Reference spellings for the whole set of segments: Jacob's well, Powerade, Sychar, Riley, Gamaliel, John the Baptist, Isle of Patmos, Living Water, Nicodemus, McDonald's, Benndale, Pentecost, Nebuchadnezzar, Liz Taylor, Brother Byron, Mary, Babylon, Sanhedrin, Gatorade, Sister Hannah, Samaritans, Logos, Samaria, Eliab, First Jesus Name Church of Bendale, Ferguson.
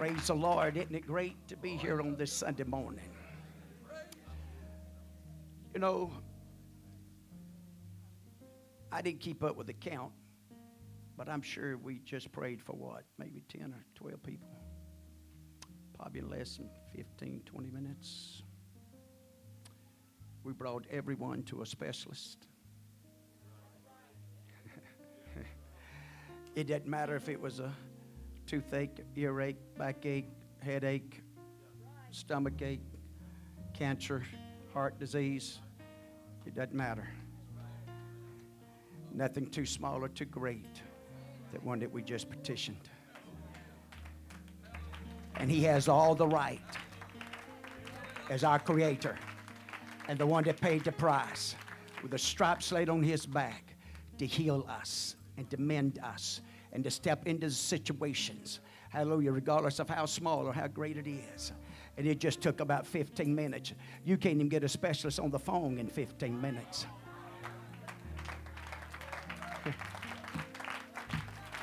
Praise the Lord. Isn't it great to be here on this Sunday morning? You know, I didn't keep up with the count, but I'm sure we just prayed for what? Maybe 10 or 12 people. Probably less than 15, 20 minutes. We brought everyone to a specialist. It didn't matter if it was a toothache, earache, backache, headache, stomachache, cancer, heart disease. It doesn't matter. Nothing too small or too great. That one that we just petitioned. And he has all the right as our creator and the one that paid the price with the stripes laid on his back to heal us and to mend us and to step into situations, hallelujah, regardless of how small or how great it is. And it just took about 15 minutes. You can't even get a specialist on the phone in 15 minutes.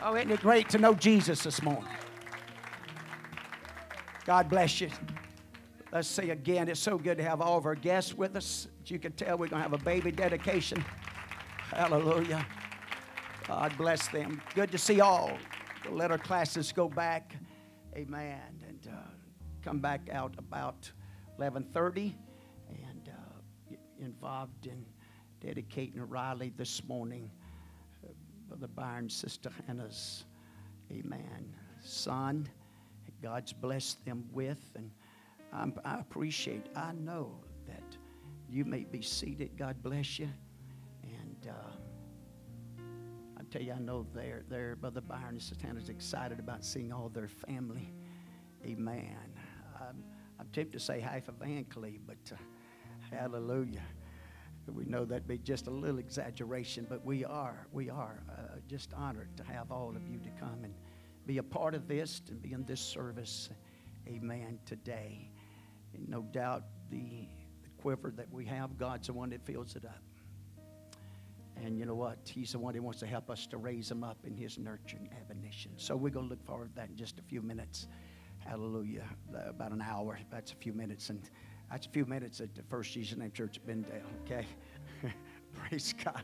Oh, isn't it great to know Jesus this morning? God bless you. Let's say again, it's so good to have all of our guests with us. As you can tell, we're going to have a baby dedication. Hallelujah. God bless them. Good to see all. We'll let our classes go back. Amen. And come back out about 11:30 and get involved in dedicating Riley this morning. Brother Byron, Sister Hannah's, amen, son. God's blessed them with. And I appreciate, I know that you may be seated. God bless you. And I tell you, I know there, Brother Byron and Sister Hannah's excited about seeing all their family. Amen. I'm tempted to say hypothetically, but hallelujah. We know that'd be just a little exaggeration, but we are just honored to have all of you to come and be a part of this and be in this service, amen, today. And no doubt the quiver that we have, God's the one that fills it up. And you know what? He's the one that wants to help us to raise them up in his nurture and admonition. So we're going to look forward to that in just a few minutes. Hallelujah. About an hour. That's a few minutes. And that's a few minutes at the First Jesus Name Church of Bendale, okay? Praise God.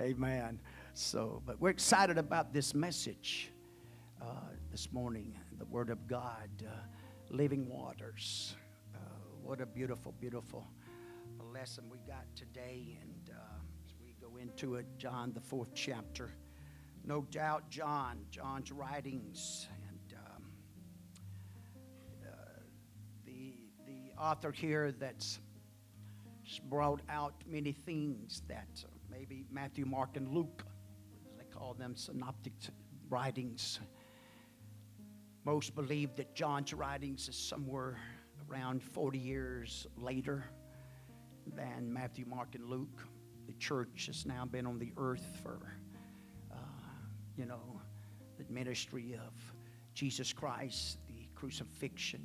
Amen. So, but we're excited about this message this morning, the Word of God, Living Waters. What a beautiful, beautiful lesson we got today. And as we go into it, John, the 4th chapter. No doubt John's writings. Author here that's brought out many things that maybe Matthew, Mark, and Luke, as they call them, synoptic writings. Most believe that John's writings is somewhere around 40 years later than Matthew, Mark, and Luke. The church has now been on the earth for, the ministry of Jesus Christ, the crucifixion,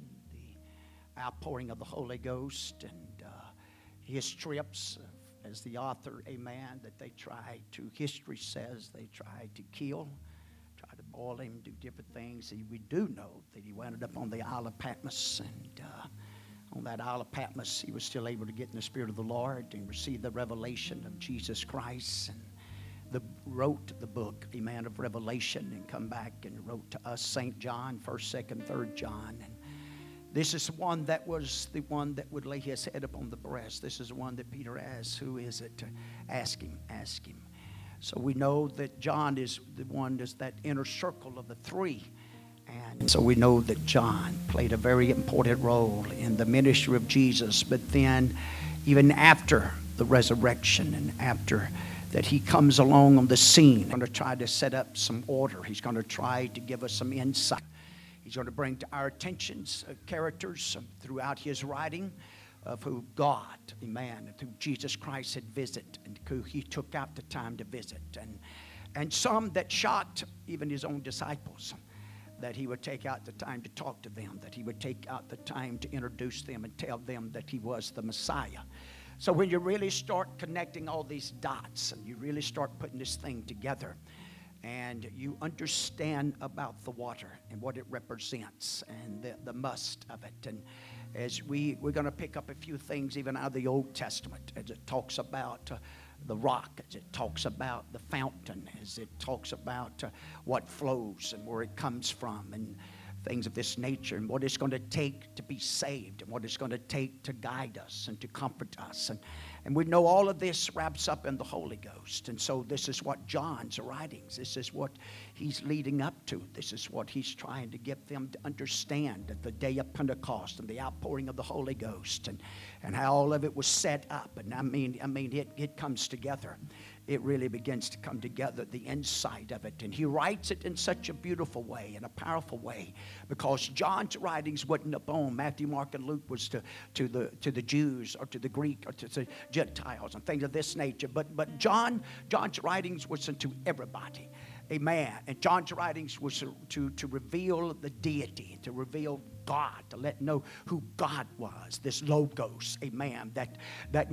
outpouring of the Holy Ghost, and his trips as the author, amen, that they tried to, history says they tried to kill, tried to boil him, do different things. And we do know that he wound up on the Isle of Patmos, and on that Isle of Patmos, he was still able to get in the Spirit of the Lord and receive the revelation of Jesus Christ, and wrote the book, amen, of Revelation, and come back and wrote to us, St. John, 1st, 2nd, 3rd John, and this is one that was the one that would lay his head upon the breast. This is the one that Peter asks, who is it? Ask him. So we know that John is the one that's that inner circle of the three. And so we know that John played a very important role in the ministry of Jesus. But then even after the resurrection and after that, he comes along on the scene. He's going to try to set up some order. He's going to try to give us some insight. He's going to bring to our attentions characters throughout his writing of who God, the man, who Jesus Christ had visited and who he took out the time to visit. And some that shocked even his own disciples, that he would take out the time to talk to them, that he would take out the time to introduce them and tell them that he was the Messiah. So when you really start connecting all these dots and you really start putting this thing together, and you understand about the water and what it represents and the must of it. And as we're going to pick up a few things even out of the Old Testament as it talks about the rock, as it talks about the fountain, as it talks about what flows and where it comes from and things of this nature, and what it's going to take to be saved, and what it's going to take to guide us and to comfort us. And we know all of this wraps up in the Holy Ghost. And so this is what John's writings, this is what he's leading up to. This is what he's trying to get them to understand at the day of Pentecost and the outpouring of the Holy Ghost and how all of it was set up. And I mean, it comes together. It really begins to come together, the inside of it. And he writes it in such a beautiful way, in a powerful way, because John's writings wasn't a poem. Matthew, Mark, and Luke was to the Jews or to the Greek or to the Gentiles and things of this nature. But John's writings was to everybody. Amen. And John's writings was to reveal the deity, to reveal God, to let know who God was, this Logos, amen, that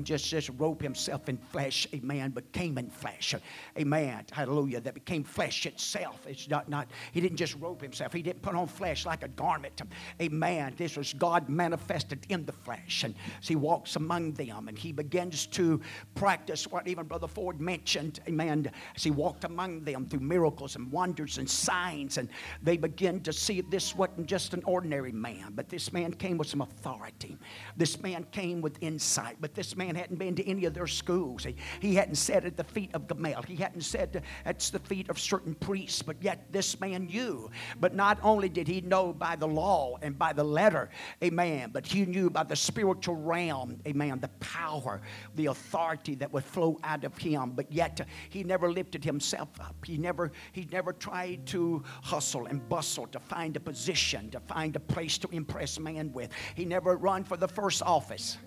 just robed himself in flesh, amen, but came in flesh, amen, hallelujah, that became flesh itself. It's not he didn't just robe himself. He didn't put on flesh like a garment, amen. This was God manifested in the flesh, and so he walks among them, and he begins to practice what even Brother Ford mentioned, amen, as he walked among them through miracles and wonders and signs, and they begin to see this wasn't just an ordinary man, but this man came with some authority. This man came with insight, but this man hadn't been to any of their schools. He hadn't sat at the feet of Gamaliel. He hadn't sat at the feet of certain priests, but yet this man knew. But not only did he know by the law and by the letter, amen, but he knew by the spiritual realm, amen, the power, the authority that would flow out of him, but yet he never lifted himself up. He never tried to hustle and bustle to find a position, to find a place to impress man with. He never run for the first office.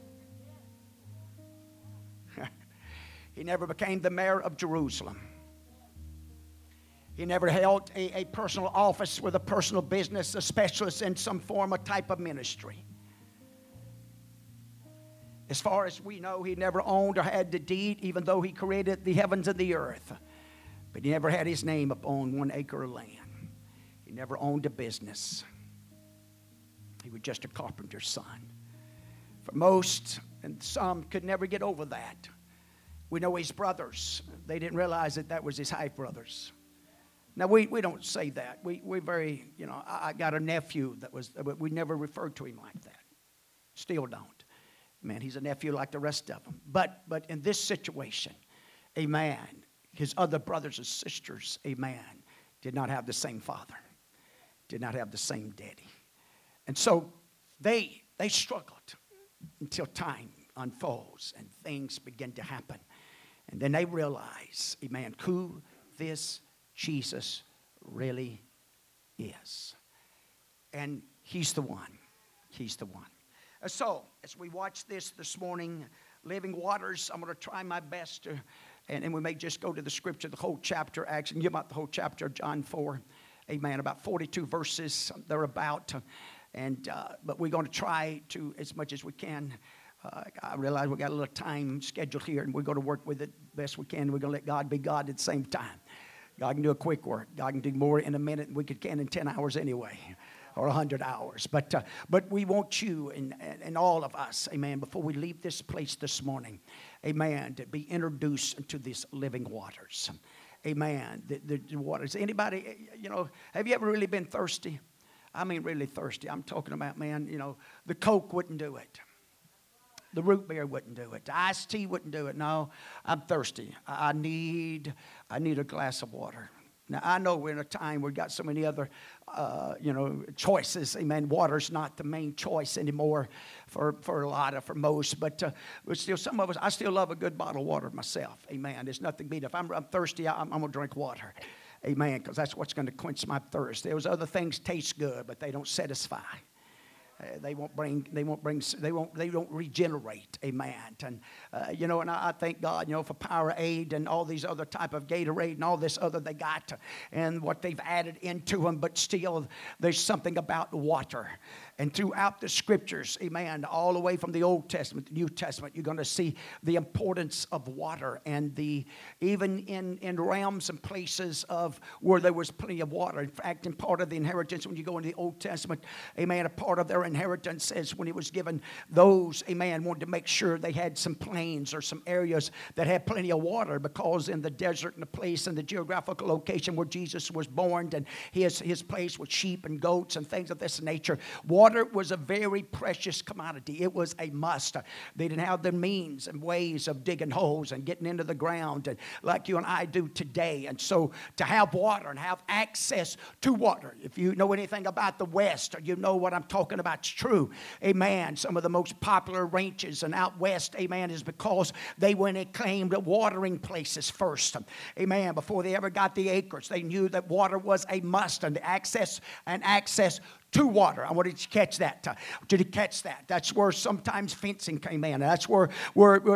He never became the mayor of Jerusalem. He never held a personal office with a personal business, a specialist in some form or type of ministry. As far as we know, he never owned or had the deed, even though he created the heavens and the earth. But he never had his name upon 1 acre of land. He never owned a business. He was just a carpenter's son. For most, and some could never get over that. We know his brothers. They didn't realize that was his half brothers. Now, we don't say that. We very, you know, I got a nephew that was, we never referred to him like that. Still don't. Man, he's a nephew like the rest of them. But in this situation, amen, his other brothers and sisters, amen, did not have the same father, did not have the same daddy. And so they struggled until time unfolds and things begin to happen. And then they realize, amen, who this Jesus really is. And he's the one. He's the one. So as we watch this morning, Living Waters, I'm going to try my best to, and we may just go to the scripture, the whole chapter, actually, give out the whole chapter of John 4, amen, about 42 verses thereabout. But we're going to try to, as much as we can, I realize we got a little time scheduled here, and we're going to work with it best we can. We're going to let God be God at the same time. God can do a quick work. God can do more in a minute than we can in 10 hours anyway, or 100 hours. But we want you and all of us, amen, before we leave this place this morning, amen, to be introduced into these living waters. Amen, the waters. Anybody, you know, have you ever really been thirsty? I mean, really thirsty. I'm talking about, man, you know, the Coke wouldn't do it. The root beer wouldn't do it. The iced tea wouldn't do it. No, I'm thirsty. I need a glass of water. Now, I know we're in a time where we've got so many other, you know, choices. Amen. Water's not the main choice anymore for a lot of, for most. But still, some of us, I still love a good bottle of water myself. Amen. There's nothing beat it. If I'm thirsty, I'm going to drink water. Amen, because that's what's going to quench my thirst. Those other things taste good, but they don't satisfy. They don't regenerate a man. And, and I thank God, for Powerade and all these other type of Gatorade and all this other they got and what they've added into them. But still, there's something about water. And throughout the scriptures, amen, all the way from the Old Testament, the New Testament, you're going to see the importance of water. And even in realms and places of where there was plenty of water. In fact, in part of the inheritance, when you go into the Old Testament, amen, a part of their inheritance is when it was given, those, amen, wanted to make sure they had some plains or some areas that had plenty of water, because in the desert and the place and the geographical location where Jesus was born and his place with sheep and goats and things of this nature, water was a very precious commodity. It was a must. They didn't have the means and ways of digging holes and getting into the ground and like you and I do today. And so to have water and have access to water, if you know anything about the West, or you know what I'm talking about, it's true. Amen. Some of the most popular ranches and out West, amen, is because they went and claimed watering places first. Amen. Before they ever got the acres, they knew that water was a must, and the access to water. I wanted to catch that. That's where sometimes fencing came in. That's where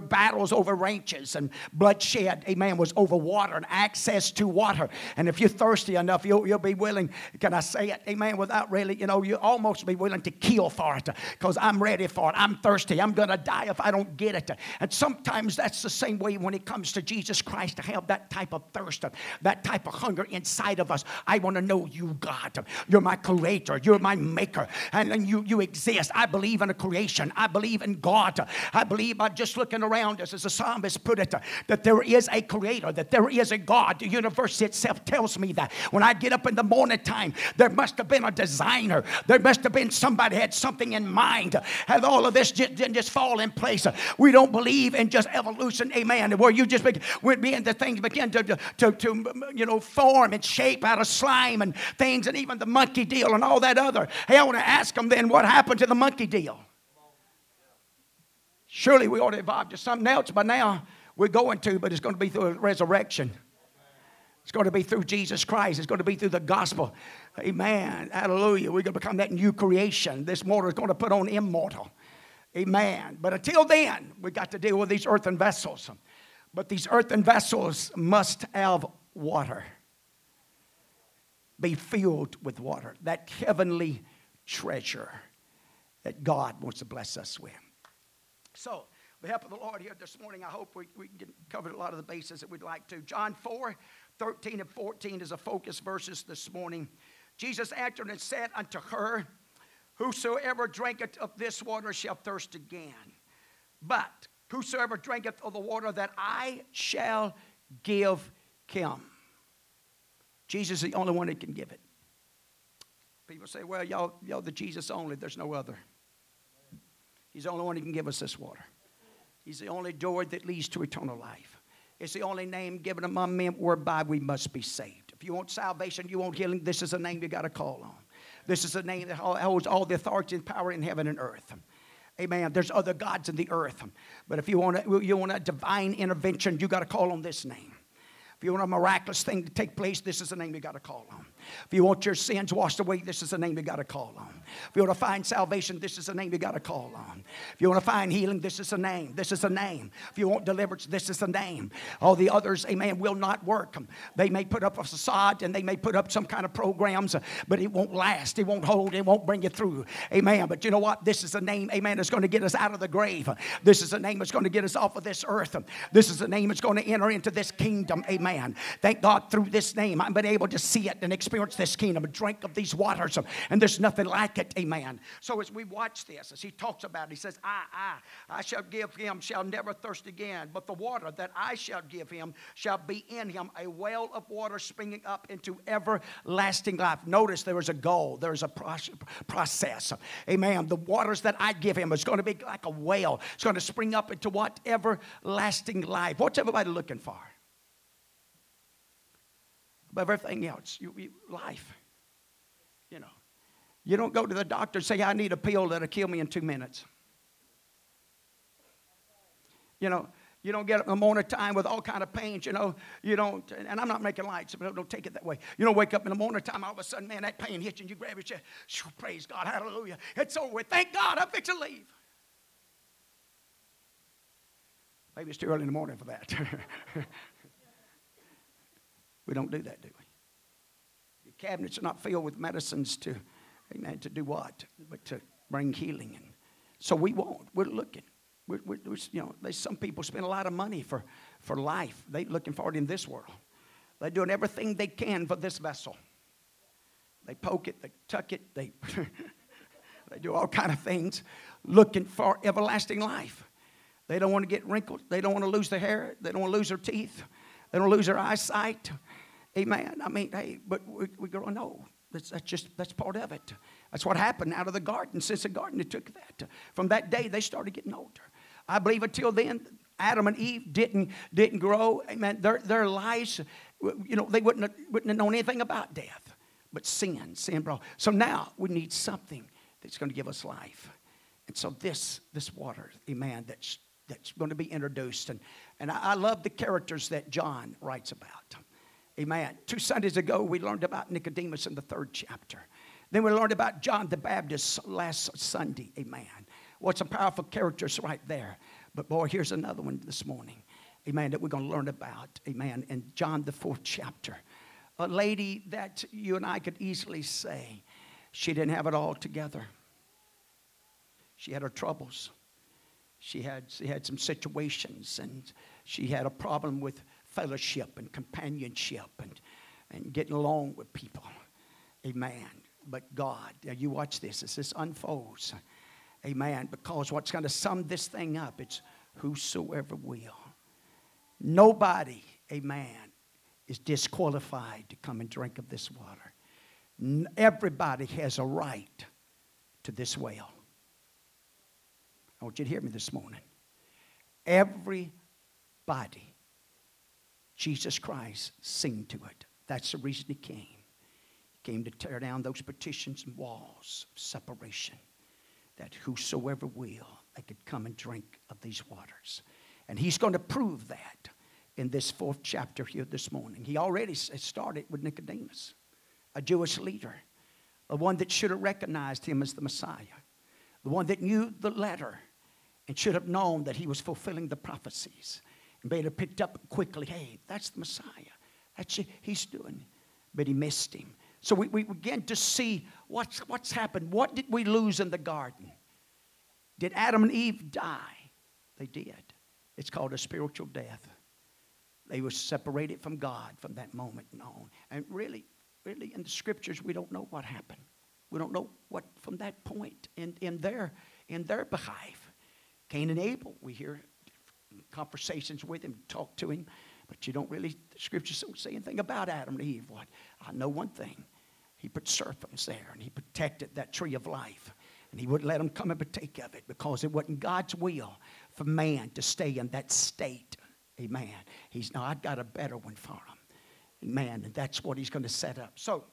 battles over ranches and bloodshed, amen, was over water and access to water. And if you're thirsty enough, you'll be willing, can I say it, amen, without really, you'll almost be willing to kill for it, because I'm ready for it. I'm thirsty. I'm going to die if I don't get it. And sometimes that's the same way when it comes to Jesus Christ, to have that type of thirst, that type of hunger inside of us. I want to know you, God. You're my creator. You're my maker, and you exist. I believe in a creation. I believe in God. I believe by just looking around us, as the psalmist put it, that there is a creator, that there is a God. The universe itself tells me that. When I get up in the morning time, there must have been a designer. There must have been somebody had something in mind. And all of this didn't just fall in place. We don't believe in just evolution, amen, where you just begin the things begin to form and shape out of slime and things, and even the monkey deal and all that other. Hey, I want to ask them then, what happened to the monkey deal? Surely we ought to evolve to something else by now. We're going to, but it's going to be through a resurrection. It's going to be through Jesus Christ. It's going to be through the gospel. Amen. Hallelujah. We're going to become that new creation. This mortal is going to put on immortal. Amen. But until then, we got to deal with these earthen vessels. But these earthen vessels must have water. Be filled with water, that heavenly treasure that God wants to bless us with. So, with the help of the Lord here this morning, I hope we covered a lot of the bases that we'd like to. John 4:13 and 14 is a focus verses this morning. Jesus answered and said unto her, whosoever drinketh of this water shall thirst again. But whosoever drinketh of the water that I shall give him, Jesus is the only one that can give it. People say, well, y'all the Jesus only. There's no other. He's the only one who can give us this water. He's the only door that leads to eternal life. It's the only name given among men whereby we must be saved. If you want salvation, you want healing, this is the name you got to call on. This is the name that holds all the authority and power in heaven and earth. Amen. There's other gods in the earth. But if you want a divine intervention, you got to call on this name. If you want a miraculous thing to take place, this is the name you got to call on. If you want your sins washed away, this is the name you got to call on. If you want to find salvation, this is the name you got to call on. If you want to find healing, this is the name. This is the name. If you want deliverance, this is the name. All the others, amen, will not work. They may put up a facade and they may put up some kind of programs, but it won't last. It won't hold. It won't bring you through. Amen. But you know what? This is the name, amen, that's going to get us out of the grave. This is the name that's going to get us off of this earth. This is the name that's going to enter into this kingdom. Amen. Thank God through this name I've been able to see it and experience this kingdom and drink of these waters, and there's nothing like it, amen. So as we watch this, as he talks about it, he says, I shall give him, shall never thirst again, but the water that I shall give him shall be in him a well of water springing up into everlasting life. Notice there is a goal, there is a process, amen. The waters that I give him is going to be like a well. It's going to spring up into what? Everlasting life. What's everybody looking for? But everything else, life, You don't go to the doctor and say, I need a pill that'll kill me in 2 minutes. You don't get up in the morning time with all kind of pains, you know. You don't, and I'm not making light, so don't take it that way. You don't wake up in the morning time, all of a sudden, man, that pain hits you, and you grab your chair. Whew, praise God, hallelujah. It's over with. Thank God, I'm fixing to leave. Maybe it's too early in the morning for that. We don't do that, do we? Your cabinets are not filled with medicines to, amen, to do what? But to bring healing. And so we won't. We're looking. You know, some people spend a lot of money for life. They're looking for it in this world. They're doing everything they can for this vessel. They poke it, they tuck it, they they do all kind of things looking for everlasting life. They don't want to get wrinkled. They don't want to lose their hair. They don't want to lose their teeth. They don't lose their eyesight. Amen. I mean, hey, but we're growing old. That's part of it. That's what happened out of the garden. Since the garden, it took that. From that day, they started getting older. I believe until then, Adam and Eve didn't grow. Amen. Their lives, you know, they wouldn't have known anything about death, but sin brought. So now we need something that's going to give us life, and so this water, amen, that's going to be introduced, and I love the characters that John writes about. Amen. 2 Sundays ago, we learned about Nicodemus in the 3rd chapter. Then we learned about John the Baptist last Sunday. Amen. What's some powerful characters right there. But boy, here's another one this morning. Amen. That we're going to learn about. Amen. In John the 4th chapter. A lady that you and I could easily say she didn't have it all together. She had her troubles. She had some situations, and she had a problem with fellowship and companionship and getting along with people. Amen. But God, you watch this as this unfolds. Amen. Because what's going to sum this thing up, it's whosoever will. Nobody, amen, is disqualified to come and drink of this water. Everybody has a right to this well. I want you to hear me this morning. Everybody. Jesus Christ seen to it. That's the reason he came. He came to tear down those partitions and walls of separation, that whosoever will, they could come and drink of these waters. And he's going to prove that in this 4th chapter here this morning. He already started with Nicodemus, a Jewish leader, the one that should have recognized him as the Messiah, the one that knew the letter and should have known that he was fulfilling the prophecies. And Peter picked up quickly, hey, that's the Messiah. That's it. He's doing it. But he missed him. So we begin to see what's happened. What did we lose in the garden? Did Adam and Eve die? They did. It's called a spiritual death. They were separated from God from that moment on. And really in the scriptures, we don't know what happened. We don't know what from that point in their behalf. Cain and Abel, we hear conversations with him, talk to him, but the scriptures don't say anything about Adam and Eve. What I know one thing, he put serpents there, and he protected that tree of life, and he wouldn't let them come and partake of it because it wasn't God's will for man to stay in that state. Amen. He's now, I've got a better one for him, man, and that's what he's going to set up. So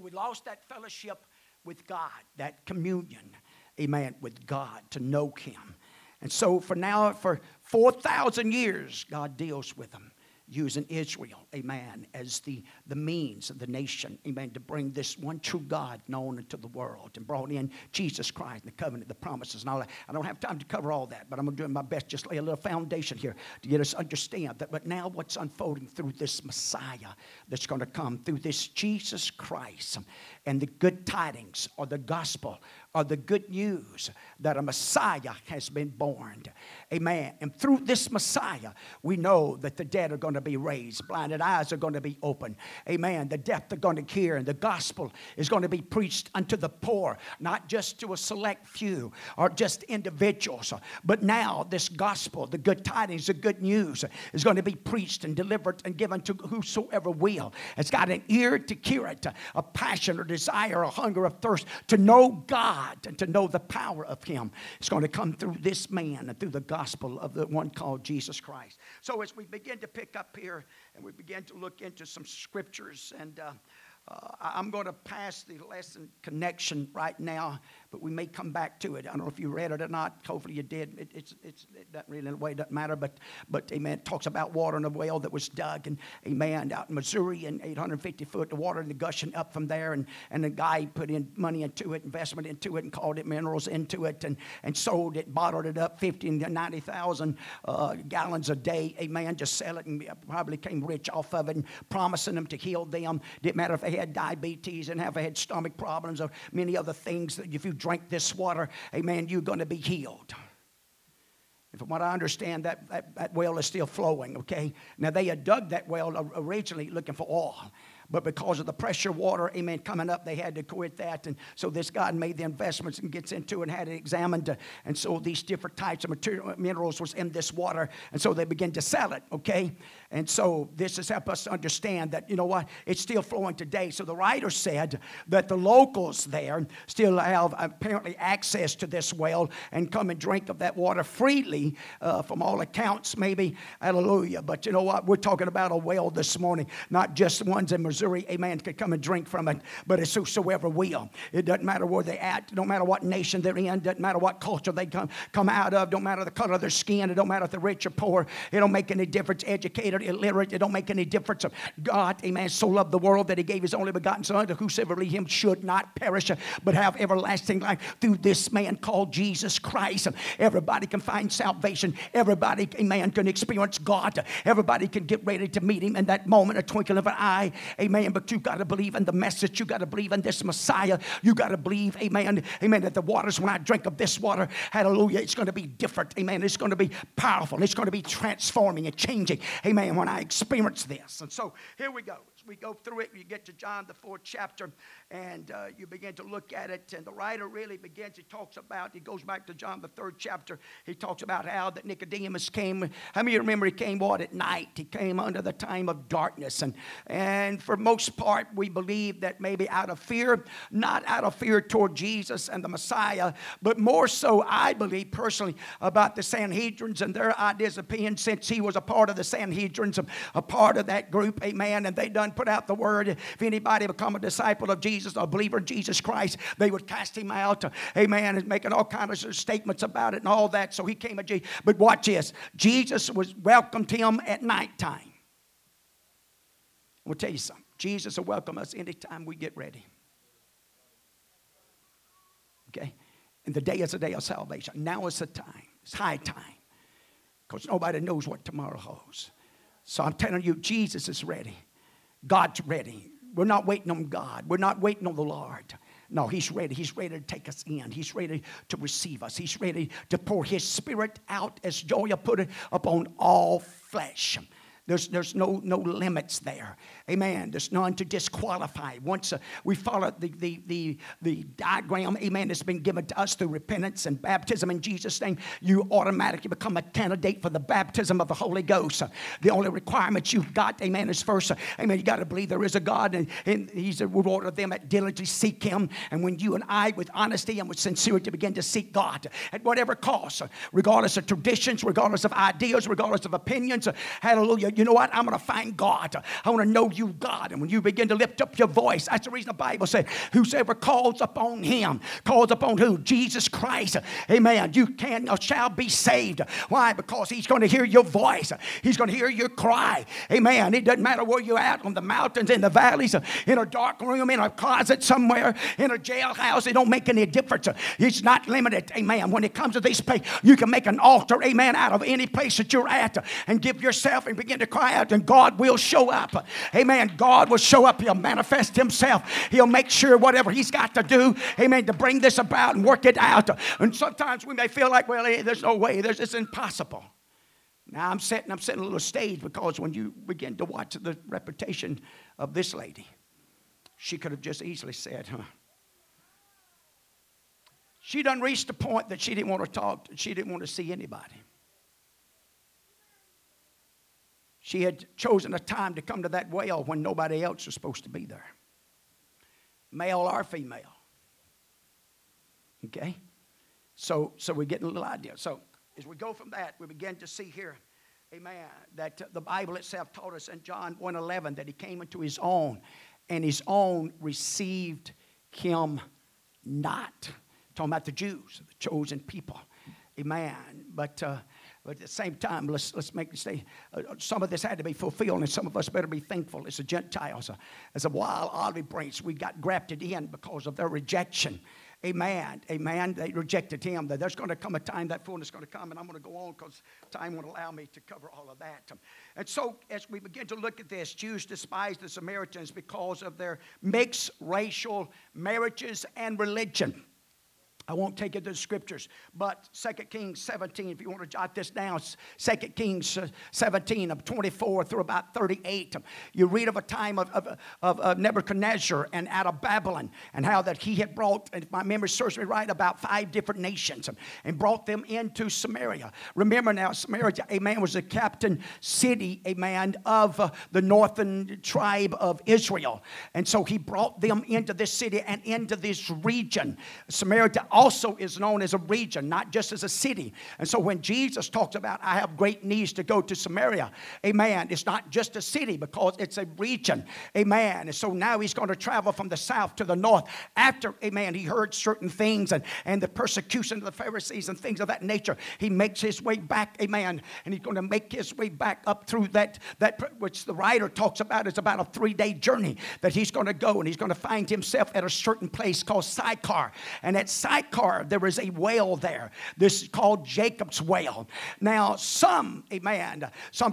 we lost that fellowship with God, that communion, amen, with God, to know him. And so for now, for 4,000 years, God deals with them using Israel, amen, as the means of the nation, amen, to bring this one true God known into the world and brought in Jesus Christ and the covenant, the promises and all that. I don't have time to cover all that, but I'm going to do my best, just lay a little foundation here to get us to understand that. But now what's unfolding through this Messiah that's going to come, through this Jesus Christ, and the good tidings or the gospel or the good news that a Messiah has been born. Amen. And through this Messiah, we know that the dead are going to be raised. Blinded eyes are going to be opened. Amen. The deaf are going to hear, and the gospel is going to be preached unto the poor, not just to a select few or just individuals. But now this gospel, the good tidings, the good news, is going to be preached and delivered and given to whosoever will. It's got an ear to hear it, a passion or desire or hunger or thirst to know God and to know the power of him. It's going to come through this man and through the gospel of the one called Jesus Christ. So as we begin to pick up here and we begin to look into some scriptures, and I'm going to pass the lesson connection right now, but we may come back to it. I don't know if you read it or not. Hopefully you did. It doesn't really, in a way, doesn't matter. But amen, it talks about water in a well that was dug, and amen, out in Missouri, and 850 foot, the water and the gushing up from there, and the guy put in money into it, investment into it, and called it minerals into it, and sold it, bottled it up, 50 to 90,000 gallons a day. Amen, just sell it, and probably came rich off of it, and promising them to heal them. Didn't matter if they had diabetes and have had stomach problems or many other things, that if you drink this water, amen, you're going to be healed. And from what I understand, that well is still flowing, okay? Now, they had dug that well originally looking for oil. But because of the pressure water, amen, coming up, they had to quit that. And so this guy made the investments and gets into it and had it examined. And so these different types of minerals was in this water. And so they begin to sell it, okay? And so this has helped us understand that, you know what, it's still flowing today. So the writer said that the locals there still have apparently access to this well and come and drink of that water freely from all accounts, maybe. Hallelujah. But you know what, we're talking about a well this morning, not just ones in Missouri. Amen, could come and drink from it, but it's whosoever will. It doesn't matter where they're at, don't matter what nation they're in, doesn't matter what culture they come out of, don't matter the color of their skin, it don't matter if they're rich or poor, it don't make any difference, educated, illiterate, it don't make any difference. God, amen, so loved the world that he gave his only begotten son, that whosoever believeth him should not perish, but have everlasting life through this man called Jesus Christ. Everybody can find salvation, everybody, amen, can experience God, everybody can get ready to meet him in that moment, a twinkle of an eye, amen, but you've got to believe in the message. You've got to believe in this Messiah. You've got to believe, amen, amen, that the waters, when I drink of this water, hallelujah, it's going to be different, amen. It's going to be powerful. It's going to be transforming and changing, amen, when I experience this. And so here we go. As we go through it, you get to John, the 4th chapter, and you begin to look at it. And the writer really begins, he goes back to John, the 3rd chapter. He talks about how that Nicodemus came. How many of you remember he came, what, at night? He came under the time of darkness. And for most part, we believe that maybe out of fear, not out of fear toward Jesus and the Messiah, but more so, I believe personally, about the Sanhedrins and their ideas of opinion, since he was a part of the Sanhedrins, a part of that group, amen, and they done put out the word, if anybody become a disciple of Jesus, a believer in Jesus Christ, they would cast him out, amen, and making all kinds of statements about it and all that, so he came at Jesus. But watch this, Jesus welcomed him at nighttime. I'm going to tell you something. Jesus will welcome us anytime we get ready. Okay? And the day is the day of salvation. Now is the time. It's high time. Because nobody knows what tomorrow holds. So I'm telling you, Jesus is ready. God's ready. We're not waiting on God. We're not waiting on the Lord. No, he's ready. He's ready to take us in. He's ready to receive us. He's ready to pour his spirit out, as Joel put it, upon all flesh. There's no limits there. Amen. There's none to disqualify. Once we follow the diagram, amen, that's been given to us through repentance and baptism in Jesus' name, you automatically become a candidate for the baptism of the Holy Ghost. The only requirement you've got, amen, is first, amen, you got to believe there is a God, and he's the rewarder of them that diligently seek him. And when you and I, with honesty and with sincerity, begin to seek God at whatever cost, regardless of traditions, regardless of ideas, regardless of opinions, hallelujah, you know what? I'm going to find God. I want to know you, God. And when you begin to lift up your voice, that's the reason the Bible said, whosoever calls upon him, calls upon who? Jesus Christ. Amen. You can or shall be saved. Why? Because he's going to hear your voice. He's going to hear your cry. Amen. It doesn't matter where you're at, on the mountains, in the valleys, in a dark room, in a closet somewhere, in a jailhouse. It don't make any difference. It's not limited. Amen. When it comes to this place, you can make an altar, amen, out of any place that you're at and give yourself and begin to cry out, and God will show up. Amen. God will show up. He'll manifest himself. He'll make sure whatever he's got to do, amen, to bring this about and work it out. And sometimes we may feel like, well, there's no way. It's impossible. Now, I'm setting a little stage, because when you begin to watch the reputation of this lady, she could have just easily said, huh? She done reached the point that she didn't want to talk. She didn't want to see anybody. She had chosen a time to come to that well when nobody else was supposed to be there. Male or female. Okay? So we're getting a little idea. So as we go from that, we begin to see here, amen, that the Bible itself taught us in John 1:11 that he came into his own. and his own received him not. Talking about the Jews, the chosen people. Amen. But at the same time, let's make this thing. Some of this had to be fulfilled, and some of us better be thankful as the Gentiles, as a wild olive branch, we got grafted in because of their rejection. Amen. Amen. They rejected him. There's going to come a time, that fullness is going to come, and I'm going to go on because time won't allow me to cover all of that. And so as we begin to look at this, Jews despised the Samaritans because of their mixed racial marriages and religion. I won't take you to the scriptures, but 2 Kings 17, if you want to jot this down, 2 Kings 17, 24 through about 38, you read of a time of Nebuchadnezzar and out of Babylon, and how that he had brought, if my memory serves me right, about 5 different nations, and brought them into Samaria. Remember now, Samaria, amen, was the captain city, amen, of the northern tribe of Israel. And so he brought them into this city and into this region. Samaria also is known as a region, not just as a city. And so when Jesus talks about, I have great needs to go to Samaria, amen, it's not just a city because it's a region, amen. And so now he's going to travel from the south to the north after, amen, he heard certain things and the persecution of the Pharisees and things of that nature. He makes his way back, amen, and he's going to make his way back up through that which the writer talks about is about a 3-day journey that he's going to go, and he's going to find himself at a certain place called Sychar. And at Sychar, there is a well there. This is called Jacob's well. Now, some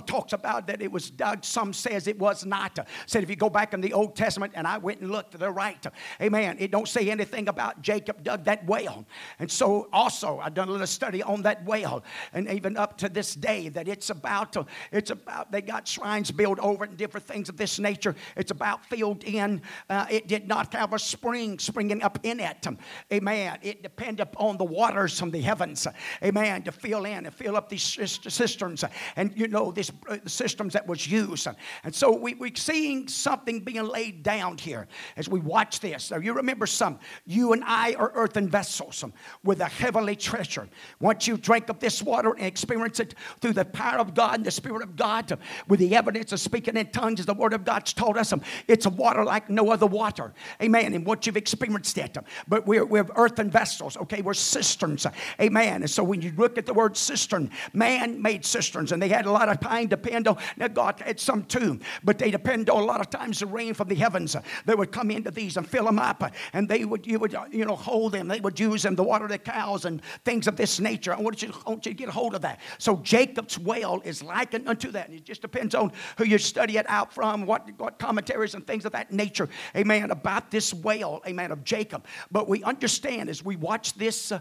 talks about that it was dug. Some says it was not. Said if you go back in the Old Testament, and I went and looked, they're right. Amen. It don't say anything about Jacob dug that well. And so also, I've done a little study on that well, and even up to this day, that it's about they got shrines built over it and different things of this nature. It's about filled in. It did not have a spring springing up in it. Amen. It depended upon the waters from the heavens, amen, to fill in and fill up these cisterns and, you know, these systems that was used. And so we're seeing something being laid down here as we watch this. Now, you remember you and I are earthen vessels with a heavenly treasure. Once you drink of this water and experience it through the power of God and the Spirit of God, with the evidence of speaking in tongues, as the Word of God's taught us, it's a water like no other water, amen, and once you've experienced it. But we're earthen vessels, okay, were cisterns, amen. And so when you look at the word cistern, man made cisterns, and they had a lot of time depend on, now God had some too, but they depend on a lot of times the rain from the heavens that would come into these and fill them up, and you would hold them, they would use them to water the cows and things of this nature. I want you to get a hold of that. So Jacob's well is likened unto that, and it just depends on who you study it out from, what commentaries and things of that nature, amen, about this well, amen, of Jacob. But we understand as we watch this,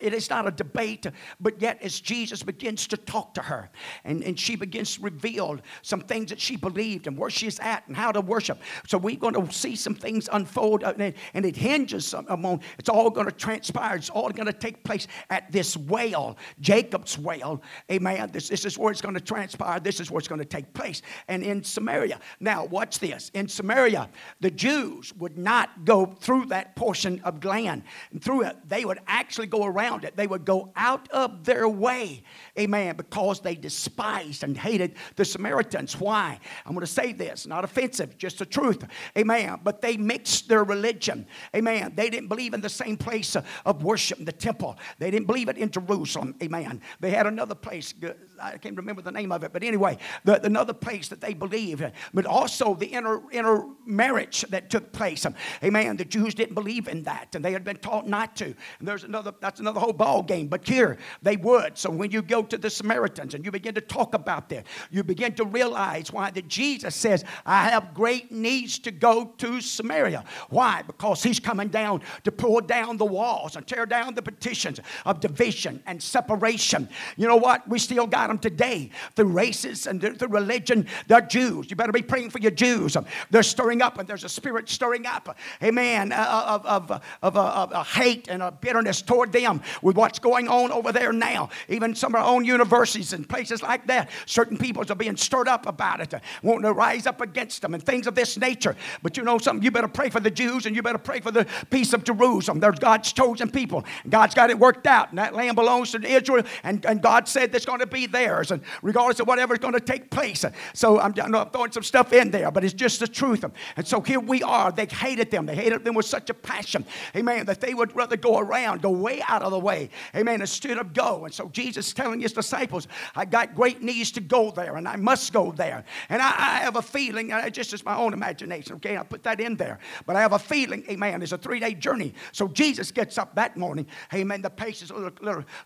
it is not a debate, but yet as Jesus begins to talk to her, and she begins to reveal some things that she believed and where she's at and how to worship. So we're going to see some things unfold, and it hinges among, it's all going to transpire. It's all going to take place at this well, Jacob's well. Amen. This is where it's going to transpire. This is where it's going to take place. And in Samaria, now watch this. In Samaria, the Jews would not go through that portion of land. And through it, they would actually go around it. They would go out of their way, amen, because they despised and hated the Samaritans. Why? I'm going to say this, not offensive, just the truth, amen, but they mixed their religion, amen. They didn't believe in the same place of worship, the temple. They didn't believe it in Jerusalem, amen. They had another place, I can't remember the name of it, but anyway, another place that they believed, but also the inner marriage that took place, amen. The Jews didn't believe in that, and they had been taught not to. And that's another the whole ball game, but here they would. So when you go to the Samaritans and you begin to talk about that, you begin to realize why that Jesus says, I have great needs to go to Samaria. Why? Because he's coming down to pull down the walls and tear down the partitions of division and separation. You know what? We still got them today through races and through religion. They're Jews. You better be praying for your Jews. They're stirring up, and there's a spirit stirring up, amen, of hate and a bitterness toward them. With what's going on over there now, even some of our own universities and places like that, certain peoples are being stirred up about it, wanting to rise up against them and things of this nature. But you know something, you better pray for the Jews, and you better pray for the peace of Jerusalem. There's God's chosen people. God's got it worked out, and that land belongs to Israel, and God said there's going to be theirs, and regardless of whatever's going to take place. So I'm throwing some stuff in there, but it's just the truth. And so here we are. They hated them. They hated them with such a passion, amen, that they would rather go around, go way out of the way, amen, instead of go. And so Jesus is telling his disciples, I got great needs to go there, and I must go there. And I have a feeling, just as my own imagination, okay, I put that in there, but I have a feeling, amen, it's a 3-day journey. So Jesus gets up that morning, amen, the pace is a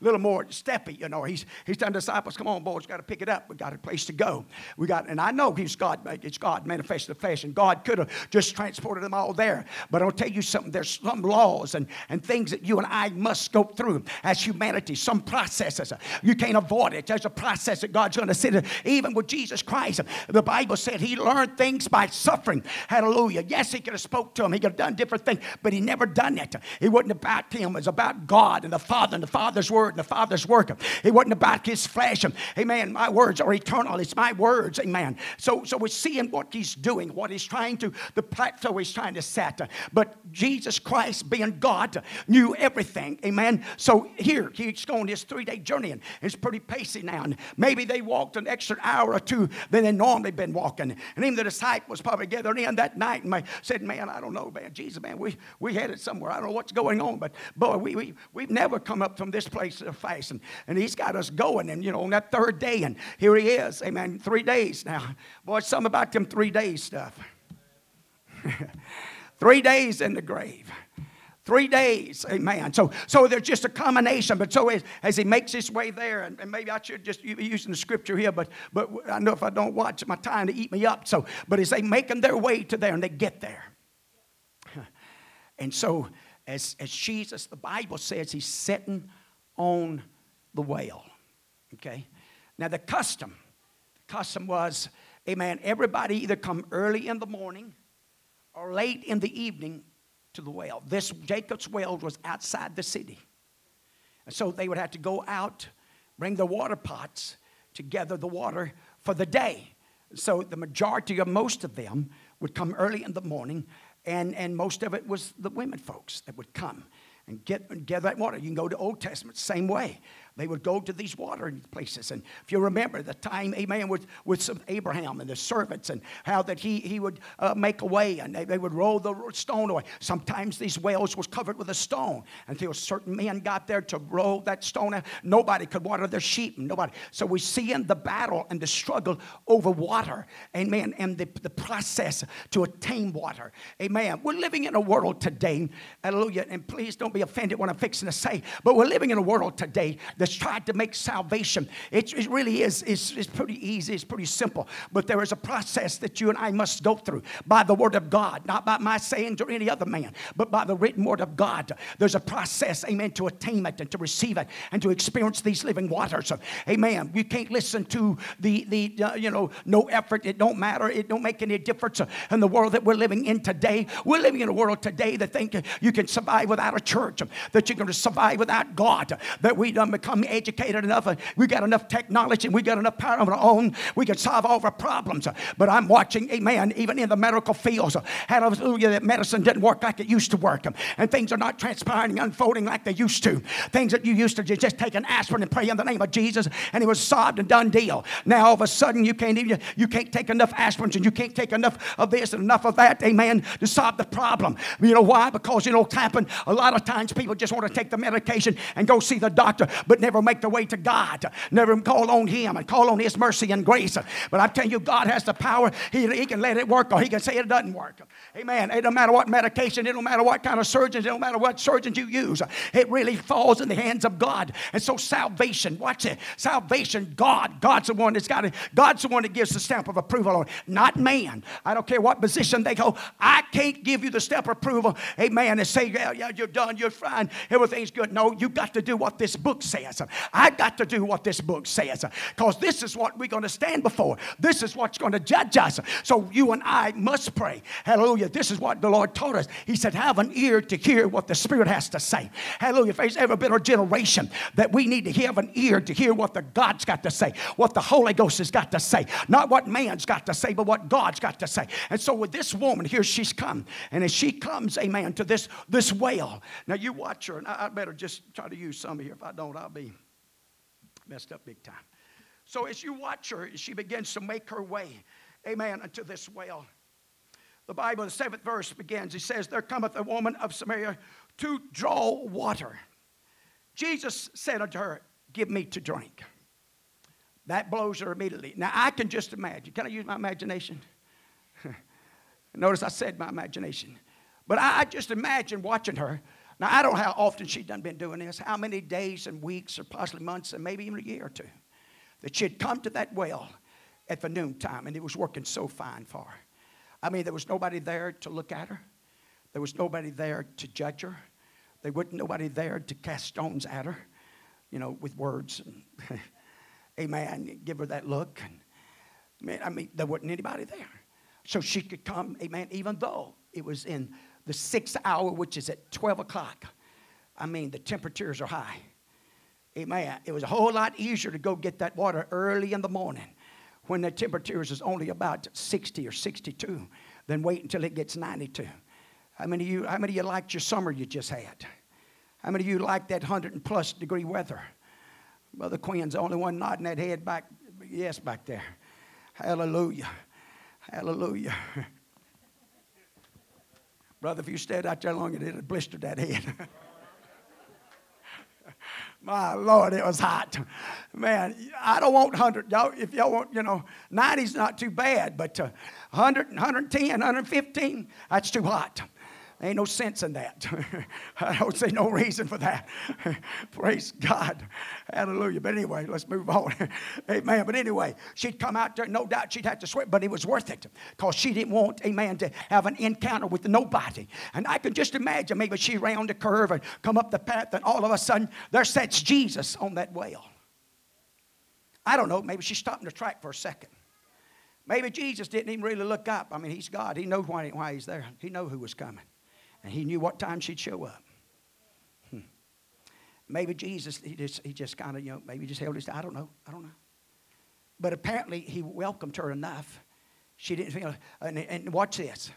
little more steppy, you know. He's telling the disciples, come on, boys, got to pick it up. We got a place to go. And I know he's God, it's God manifested in the flesh, and God could have just transported them all there. But I'll tell you something, there's some laws and things that you and I must go through as humanity, some processes. You can't avoid it. There's a process that God's going to send. Even with Jesus Christ, the Bible said he learned things by suffering. Hallelujah. Yes, he could have spoke to him. He could have done different things, but he never done it. It wasn't about him. It was about God and the Father and the Father's word and the Father's work. It wasn't about his flesh. Amen. My words are eternal. It's my words. Amen. So we're seeing what he's doing, what he's trying to, the plateau he's trying to set. But Jesus Christ, being God, knew everything. Amen. So here, he's going his 3-day journey, and it's pretty pacey now. And maybe they walked an extra hour or two than they normally been walking. And even the disciples probably gathered in that night and said, man, I don't know, man. Jesus, man, we headed somewhere. I don't know what's going on, but boy, we've never come up from this place to fast. And he's got us going. And, you know, on that 3rd day, and here he is. Amen. 3 days now. Boy, something about them 3 days stuff. 3 days in the grave. 3 days, amen. So there's just a combination. But so as he makes his way there, and maybe I should just be using the scripture here, but I know if I don't watch my time to eat me up. So, but as they making their way to there, and they get there. And so as Jesus, the Bible says, he's sitting on the well, okay? Now the custom was, amen, everybody either come early in the morning or late in the evening to the well. This Jacob's well was outside the city. And so they would have to go out, bring their water pots to gather the water for the day. So the majority of most of them would come early in the morning, and most of it was the women folks that would come and gather that water. You can go to Old Testament, same way. They would go to these watering places. And if you remember the time, amen, with some Abraham and the servants, and how that he would make a way, and they would roll the stone away. Sometimes these wells was covered with a stone until certain men got there to roll that stone out. Nobody could water their sheep. Nobody. So we see in the battle and the struggle over water, amen, and the process to attain water, amen. We're living in a world today, hallelujah, and please don't be offended when I'm fixing to say, but we're living in a world today that tried to make salvation. It really is. It's pretty easy. It's pretty simple. But there is a process that you and I must go through by the word of God, not by my saying or any other man, but by the written word of God. There's a process, amen, to attainment and to receive it and to experience these living waters. Amen. You can't listen to the you know, no effort. It don't matter. It don't make any difference in the world that we're living in today. We're living in a world today that think you can survive without a church, that you're going to survive without God, that we don't become educated enough, we got enough technology, and we got enough power of our own, we can solve all of our problems. But I'm watching, amen, even in the medical fields, hallelujah, that medicine didn't work like it used to work, and things are not transpiring, unfolding like they used to. Things that you used to just take an aspirin and pray in the name of Jesus, and it was solved and done deal. Now all of a sudden you can't take enough aspirins, and you can't take enough of this and enough of that, amen, to solve the problem. You know why? Because you know what's happened? A lot of times people just want to take the medication and go see the doctor, but never make the way to God, never call on him and call on his mercy and grace. But I'm telling you, God has the power. He can let it work, or he can say it doesn't work. Amen. It don't matter what medication, it don't matter what kind of surgeons, it don't matter what surgeons you use. It really falls in the hands of God. And so salvation, watch it. Salvation, God's the one that's got it. God's the one that gives the stamp of approval on it, not man. I don't care what position they go. I can't give you the stamp of approval, amen, and say, yeah, you're done, you're fine, everything's good. No, you've got to do what this book says. I got to do what this book says, because this is what we're going to stand before. This is what's going to judge us. So you and I must pray. Hallelujah. This is what the Lord taught us. He said, have an ear to hear what the Spirit has to say. Hallelujah. If there's ever been a generation that we need to have an ear to hear what the God's got to say, what the Holy Ghost has got to say, not what man's got to say, but what God's got to say. And so with this woman here, she's come. And as she comes, amen, to this well. Now you watch her, and I better just try to use some here. If I don't, I'll be messed up big time. So as you watch her, she begins to make her way, amen, unto this well. The Bible, the seventh verse begins. He says, there cometh a woman of Samaria to draw water. Jesus said unto her, give me to drink. That blows her immediately. Now, I can just imagine. Can I use my imagination? Notice I said my imagination. But I just imagine watching her. Now, I don't know how often she'd done been doing this, how many days and weeks or possibly months and maybe even a year or two, that she'd come to that well at the noontime, and it was working so fine for her. I mean, there was nobody there to look at her. There was nobody there to judge her. There wasn't nobody there to cast stones at her, you know, with words. And, amen, give her that look. And, I mean, there wasn't anybody there. So she could come, amen, even though it was in the 6th hour, which is at 12 o'clock. I mean, the temperatures are high. Amen. It was a whole lot easier to go get that water early in the morning when the temperatures is only about 60 or 62 than wait until it gets 92. How many of you liked your summer you just had? How many of you liked that 100-plus degree weather? Brother Quinn's the only one nodding that head back, yes, back there. Hallelujah. Hallelujah. Brother, if you stayed out there long, it'd have blistered that head. My Lord, it was hot. Man, I don't want 100. Y'all, if y'all want, 90's not too bad, but 100, 110, 115, that's too hot. There ain't no sense in that. I don't see no reason for that. Praise God. Hallelujah. But anyway, let's move on. Amen. But anyway, she'd come out there. No doubt she'd have to sweat, but it was worth it because she didn't want, amen, to have an encounter with nobody. And I can just imagine maybe she round the curve and come up the path, and all of a sudden there sits Jesus on that well. I don't know. Maybe she stopped in the track for a second. Maybe Jesus didn't even really look up. I mean, he's God. He knows why he's there. He knew who was coming. And he knew what time she'd show up. Maybe Jesus, he just kind of, maybe just held his, I don't know. But apparently he welcomed her enough. She didn't feel, and watch this.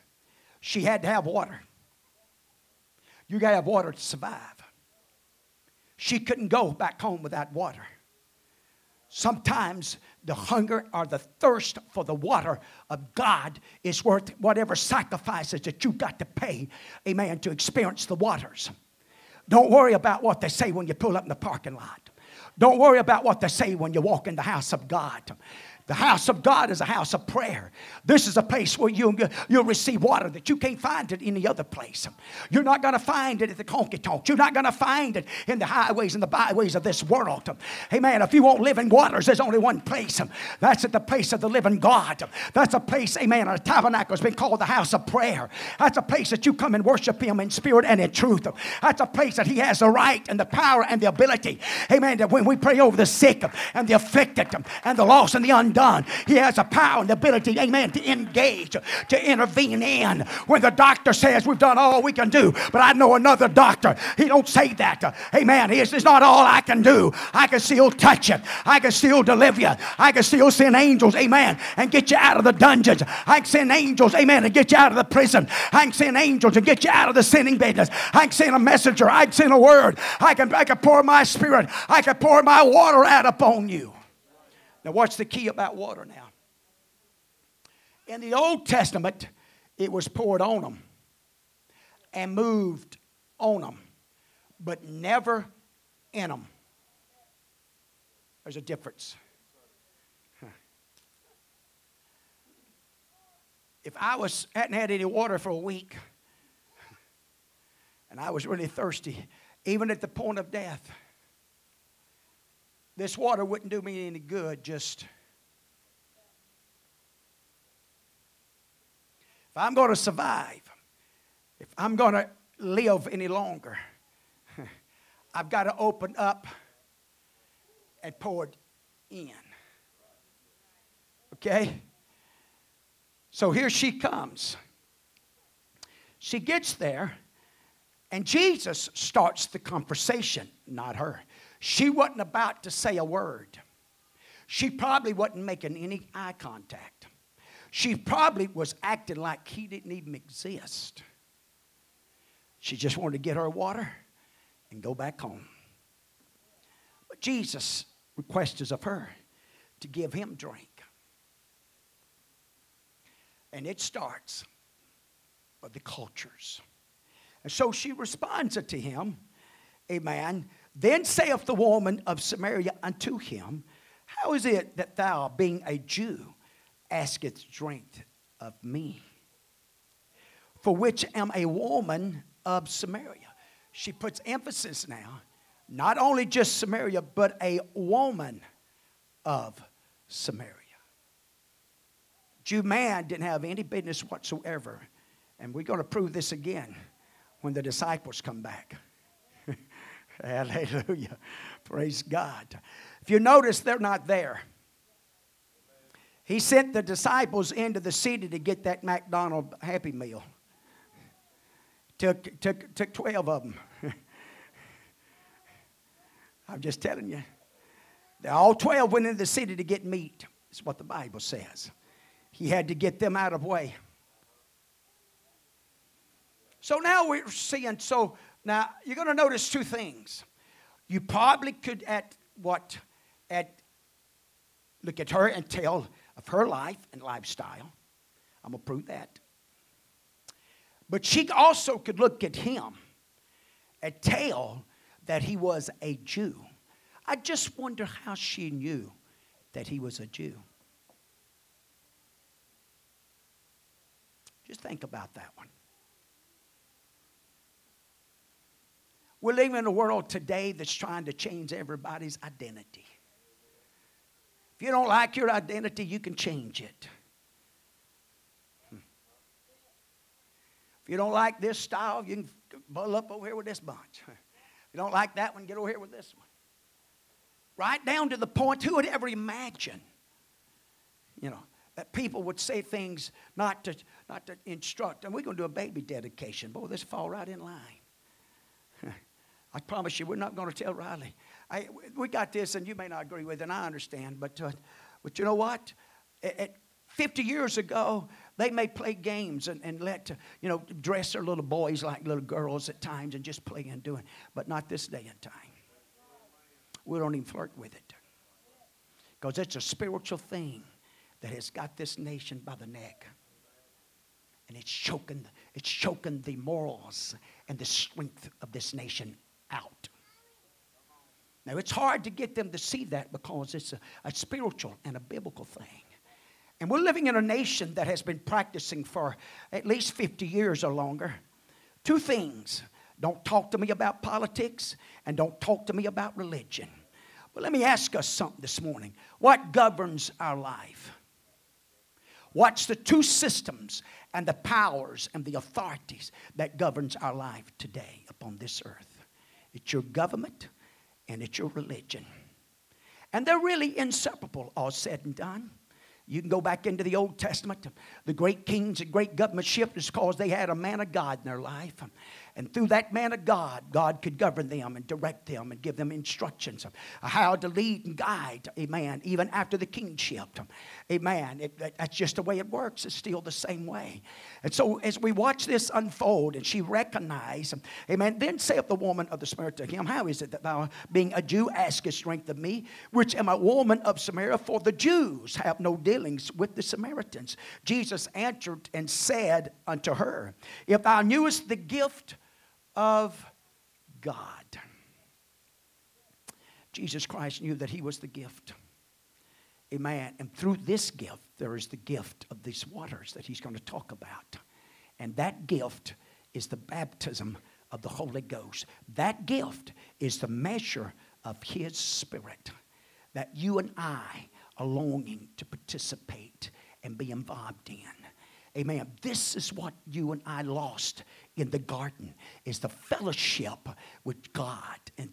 She had to have water. You got to have water to survive. She couldn't go back home without water. Sometimes the hunger or the thirst for the water of God is worth whatever sacrifices that you got to pay, amen, to experience the waters. Don't worry about what they say when you pull up in the parking lot. Don't worry about what they say when you walk in the house of God. The house of God is a house of prayer. This is a place where you'll receive water that you can't find at any other place. You're not going to find it at the honky-tonk. You're not going to find it in the highways and the byways of this world. Amen. If you want living waters, there's only one place. That's at the place of the living God. That's a place, amen, a tabernacle has been called the house of prayer. That's a place that you come and worship him in spirit and in truth. That's a place that he has the right and the power and the ability, amen, that when we pray over the sick and the afflicted and the lost and the undone, he has the power and the ability, amen, to engage, to intervene in. When the doctor says we've done all we can do, but I know another doctor, he don't say that. Amen. It's not all I can do. I can still touch you. I can still deliver you. I can still send angels, amen, and get you out of the dungeons. I can send angels, amen, and get you out of the prison. I can send angels and get you out of the sinning business. I can send a messenger. I can send a word. I can pour my spirit. I can pour my water out upon you. Now, what's the key about water now? In the Old Testament, it was poured on them and moved on them, but never in them. There's a difference. If I hadn't had any water for a week and I was really thirsty, even at the point of death, this water wouldn't do me any good. Just if I'm going to survive, if I'm going to live any longer, I've got to open up and pour it in. Okay? So here she comes. She gets there, and Jesus starts the conversation, not her. She wasn't about to say a word. She probably wasn't making any eye contact. She probably was acting like he didn't even exist. She just wanted to get her water and go back home. But Jesus requests of her, to give him drink. And it starts with the cultures. And so she responds to him, amen. Then saith the woman of Samaria unto him, how is it that thou, being a Jew, askest drink of me? For which am a woman of Samaria. She puts emphasis now, not only just Samaria, but a woman of Samaria. Jew man didn't have any business whatsoever. And we're going to prove this again when the disciples come back. Hallelujah. Praise God. If you notice, they're not there. He sent the disciples into the city to get that McDonald's Happy Meal. Took 12 of them. I'm just telling you. All 12 went into the city to get meat. That's what the Bible says. He had to get them out of the way. So now we're seeing, so now you're going to notice two things. You probably could look at her and tell of her life and lifestyle. I'm going to prove that. But she also could look at him and tell that he was a Jew. I just wonder how she knew that he was a Jew. Just think about that one. We're living in a world today that's trying to change everybody's identity. If you don't like your identity, you can change it. If you don't like this style, you can bundle up over here with this bunch. If you don't like that one, get over here with this one. Right down to the point, who would ever imagine, that people would say things not to instruct. And we're going to do a baby dedication. Boy, this fall right in line. I promise you, we're not going to tell Riley. We got this, and you may not agree with it, and I understand. But you know what? 50 years ago, they may play games and let dress their little boys like little girls at times and just play and do it. But not this day and time. We don't even flirt with it. Because it's a spiritual thing that has got this nation by the neck. And it's choking the morals and the strength of this nation out. Now, it's hard to get them to see that because it's a spiritual and a biblical thing. And we're living in a nation that has been practicing for at least 50 years or longer. Two things. Don't talk to me about politics and don't talk to me about religion. But let me ask us something this morning. What governs our life? What's the two systems and the powers and the authorities that governs our life today upon this earth? It's your government and it's your religion. And they're really inseparable, all said and done. You can go back into the Old Testament. The great kings and great governmentship is because they had a man of God in their life. And through that man of God, God could govern them and direct them and give them instructions of how to lead and guide a man, even after the kingship. Amen. That's just the way it works. It's still the same way. And so as we watch this unfold and she recognized, amen, then saith the woman of the Samaritan to him, how is it that thou, being a Jew, askest drink of me, which am a woman of Samaria? For the Jews have no dealings with the Samaritans. Jesus answered and said unto her, if thou knewest the gift of God. Jesus Christ knew that he was the gift. Amen. And through this gift, there is the gift of these waters that he's going to talk about. And that gift is the baptism of the Holy Ghost. That gift is the measure of his spirit that you and I are longing to participate and be involved in. Amen. This is what you and I lost in the garden, is the fellowship with God and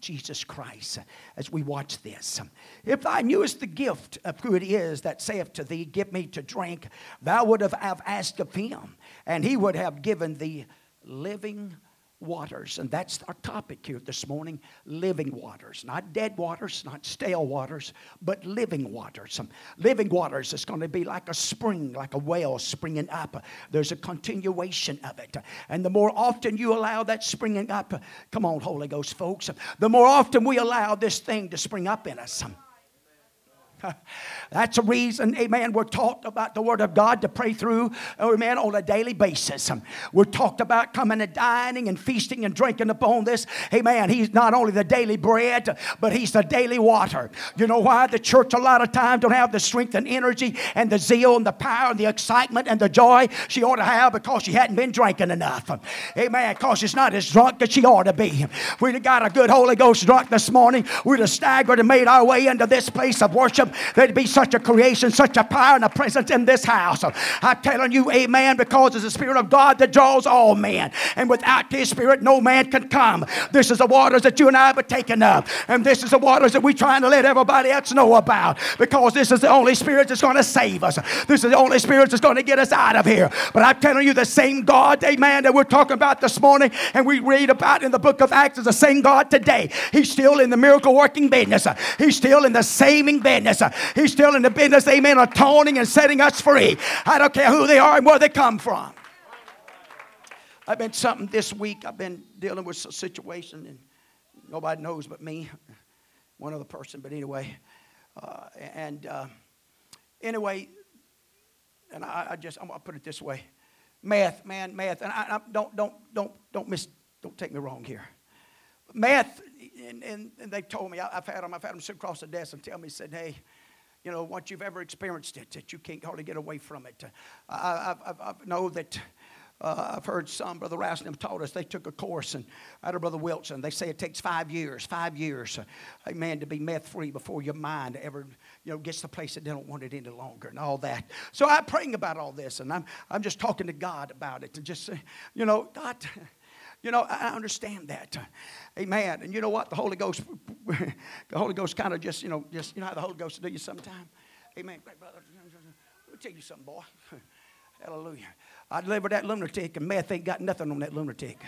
Jesus Christ as we watch this. If thou knewest the gift of who it is that saith to thee, give me to drink, thou would have asked of him, and he would have given thee living waters. And that's our topic here this morning, living waters. Not dead waters, not stale waters, but living waters. Living waters is going to be like a spring, like a well springing up. There's a continuation of it. And the more often you allow that springing up, come on, Holy Ghost folks, the more often we allow this thing to spring up in us. That's the reason, amen, we're taught about the Word of God to pray through, amen, on a daily basis. We're talked about coming and dining and feasting and drinking upon this. Amen, He's not only the daily bread, but He's the daily water. You know why? The church a lot of times don't have the strength and energy and the zeal and the power and the excitement and the joy she ought to have because she hadn't been drinking enough. Amen, because she's not as drunk as she ought to be. We'd have got a good Holy Ghost drunk this morning. We'd have staggered and made our way into this place of worship. There'd be such a creation, such a power and a presence in this house. I'm telling you, amen, because it's the Spirit of God that draws all men. And without His Spirit, no man can come. This is the waters that you and I have been taking up. And this is the waters that we're trying to let everybody else know about. Because this is the only Spirit that's going to save us. This is the only Spirit that's going to get us out of here. But I'm telling you, the same God, amen, that we're talking about this morning and we read about in the book of Acts is the same God today. He's still in the miracle working business. He's still in the saving business. He's still in the business, amen, atoning and setting us free. I don't care who they are and where they come from. I've been something this week. I've been dealing with a situation, and nobody knows but me, one other person. But anyway, I'm gonna put it this way: math. And I don't take me wrong here. Math, and they told me I've had them sit across the desk and tell me, said, hey. You know, once you've ever experienced it, that you can't hardly get away from it. I've heard some, Brother Rasnam taught us, they took a course, and I had a Brother Wilson, they say it takes 5 years, amen, to be meth-free before your mind ever, you know, gets to the place that they don't want it any longer and all that. So I'm praying about all this, and I'm just talking to God about it, and just, you know, God, you know, I understand that. Amen. And you know what? The Holy Ghost kind of just, you know how the Holy Ghost will do you sometime? Amen. Great brother. Let me tell you something, boy. Hallelujah. I delivered that lunatic, and meth ain't got nothing on that lunatic.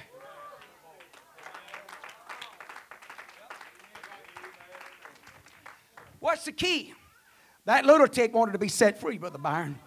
What's the key? That lunatic wanted to be set free, Brother Byron.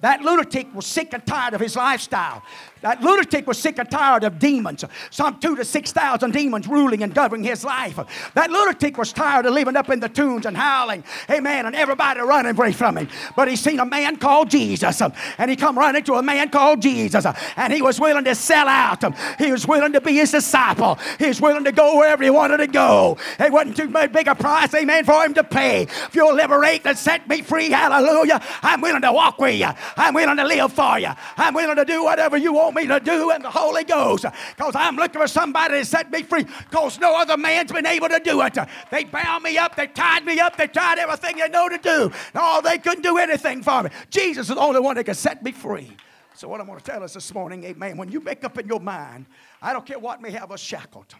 That lunatic was sick and tired of his lifestyle. That lunatic was sick and tired of demons. Some 2,000 to 6,000 demons ruling and governing his life. That lunatic was tired of living up in the tombs and howling. Amen. And everybody running away from him. But he seen a man called Jesus. And he come running to a man called Jesus. And he was willing to sell out. He was willing to be his disciple. He was willing to go wherever he wanted to go. It wasn't too big a price, amen, for him to pay. If you'll liberate and set me free, hallelujah, I'm willing to walk with you. I'm willing to live for you. I'm willing to do whatever you want me to do in the Holy Ghost. Because I'm looking for somebody to set me free. Because no other man's been able to do it. They bound me up. They tied me up. They tried everything they know to do. No, they couldn't do anything for me. Jesus is the only one that can set me free. So what I'm going to tell us this morning, amen, when you make up in your mind, I don't care what may have us shackled.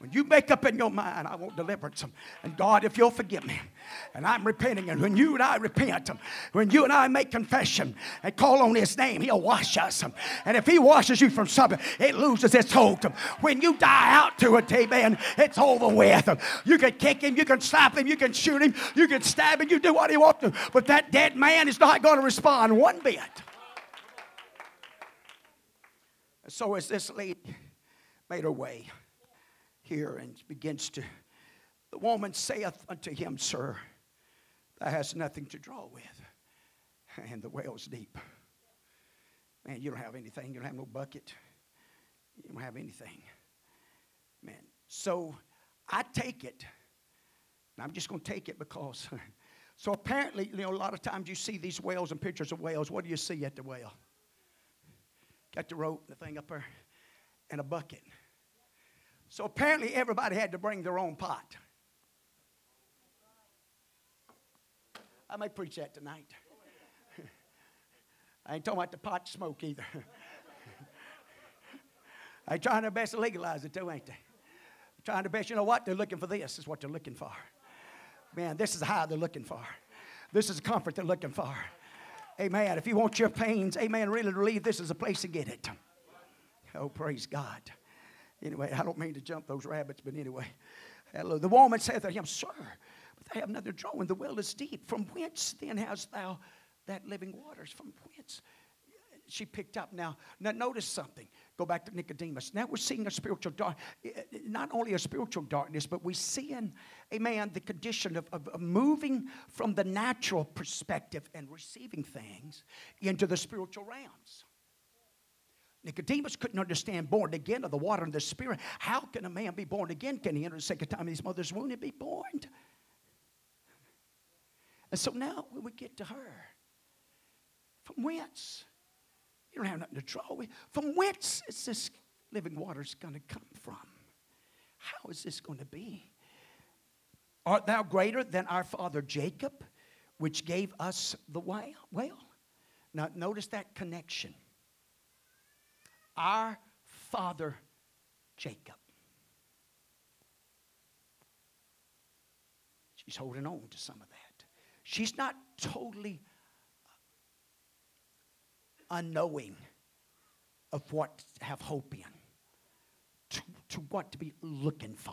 When you make up in your mind, I want deliverance. And God, if you'll forgive me. And I'm repenting. And when you and I repent, when you and I make confession and call on His name, He'll wash us. And if He washes you from something, it loses its hold. When you die out to it, amen, it's over with. You can kick him, you can slap him, you can shoot him, you can stab him, you do what you want to. But that dead man is not going to respond one bit. And so as this lady made her way here and begins to, the woman saith unto him, Sir, thou hast nothing to draw with, and the well's deep. Man, you don't have anything. You don't have no bucket. You don't have anything. Man, so I take it, and I'm just going to take it because, so apparently, you know, a lot of times you see these wells and pictures of wells. What do you see at the well? Got the rope and the thing up there, and a bucket. So apparently everybody had to bring their own pot. I may preach that tonight. I ain't talking about the pot smoke either. They're trying their best to legalize it too, ain't they? They're trying their best. You know what? They're looking for this is what they're looking for. Man, this is how they're looking for. This is the comfort they're looking for. Amen. If you want your pains, amen, really relieved, this is the place to get it. Oh, praise God. Anyway, I don't mean to jump those rabbits, but anyway. Hello. The woman saith unto him, Sir, but they have another drawing. The well is deep. From whence then hast thou that living waters? From whence? She picked up. Now notice something. Go back to Nicodemus. Now we're seeing a spiritual darkness, not only a spiritual darkness, but we're seeing, amen, the condition of moving from the natural perspective and receiving things into the spiritual realms. Nicodemus couldn't understand born again of the water and the spirit. How can a man be born again? Can he enter the second time in his mother's womb and be born? And so now when we get to her, from whence? You don't have nothing to draw with. From whence is this living water going to come from? How is this going to be? Art thou greater than our father Jacob, which gave us the well? Now notice that connection. Our father Jacob. She's holding on to some of that. She's not totally unknowing of what to have hope in, to what to be looking for.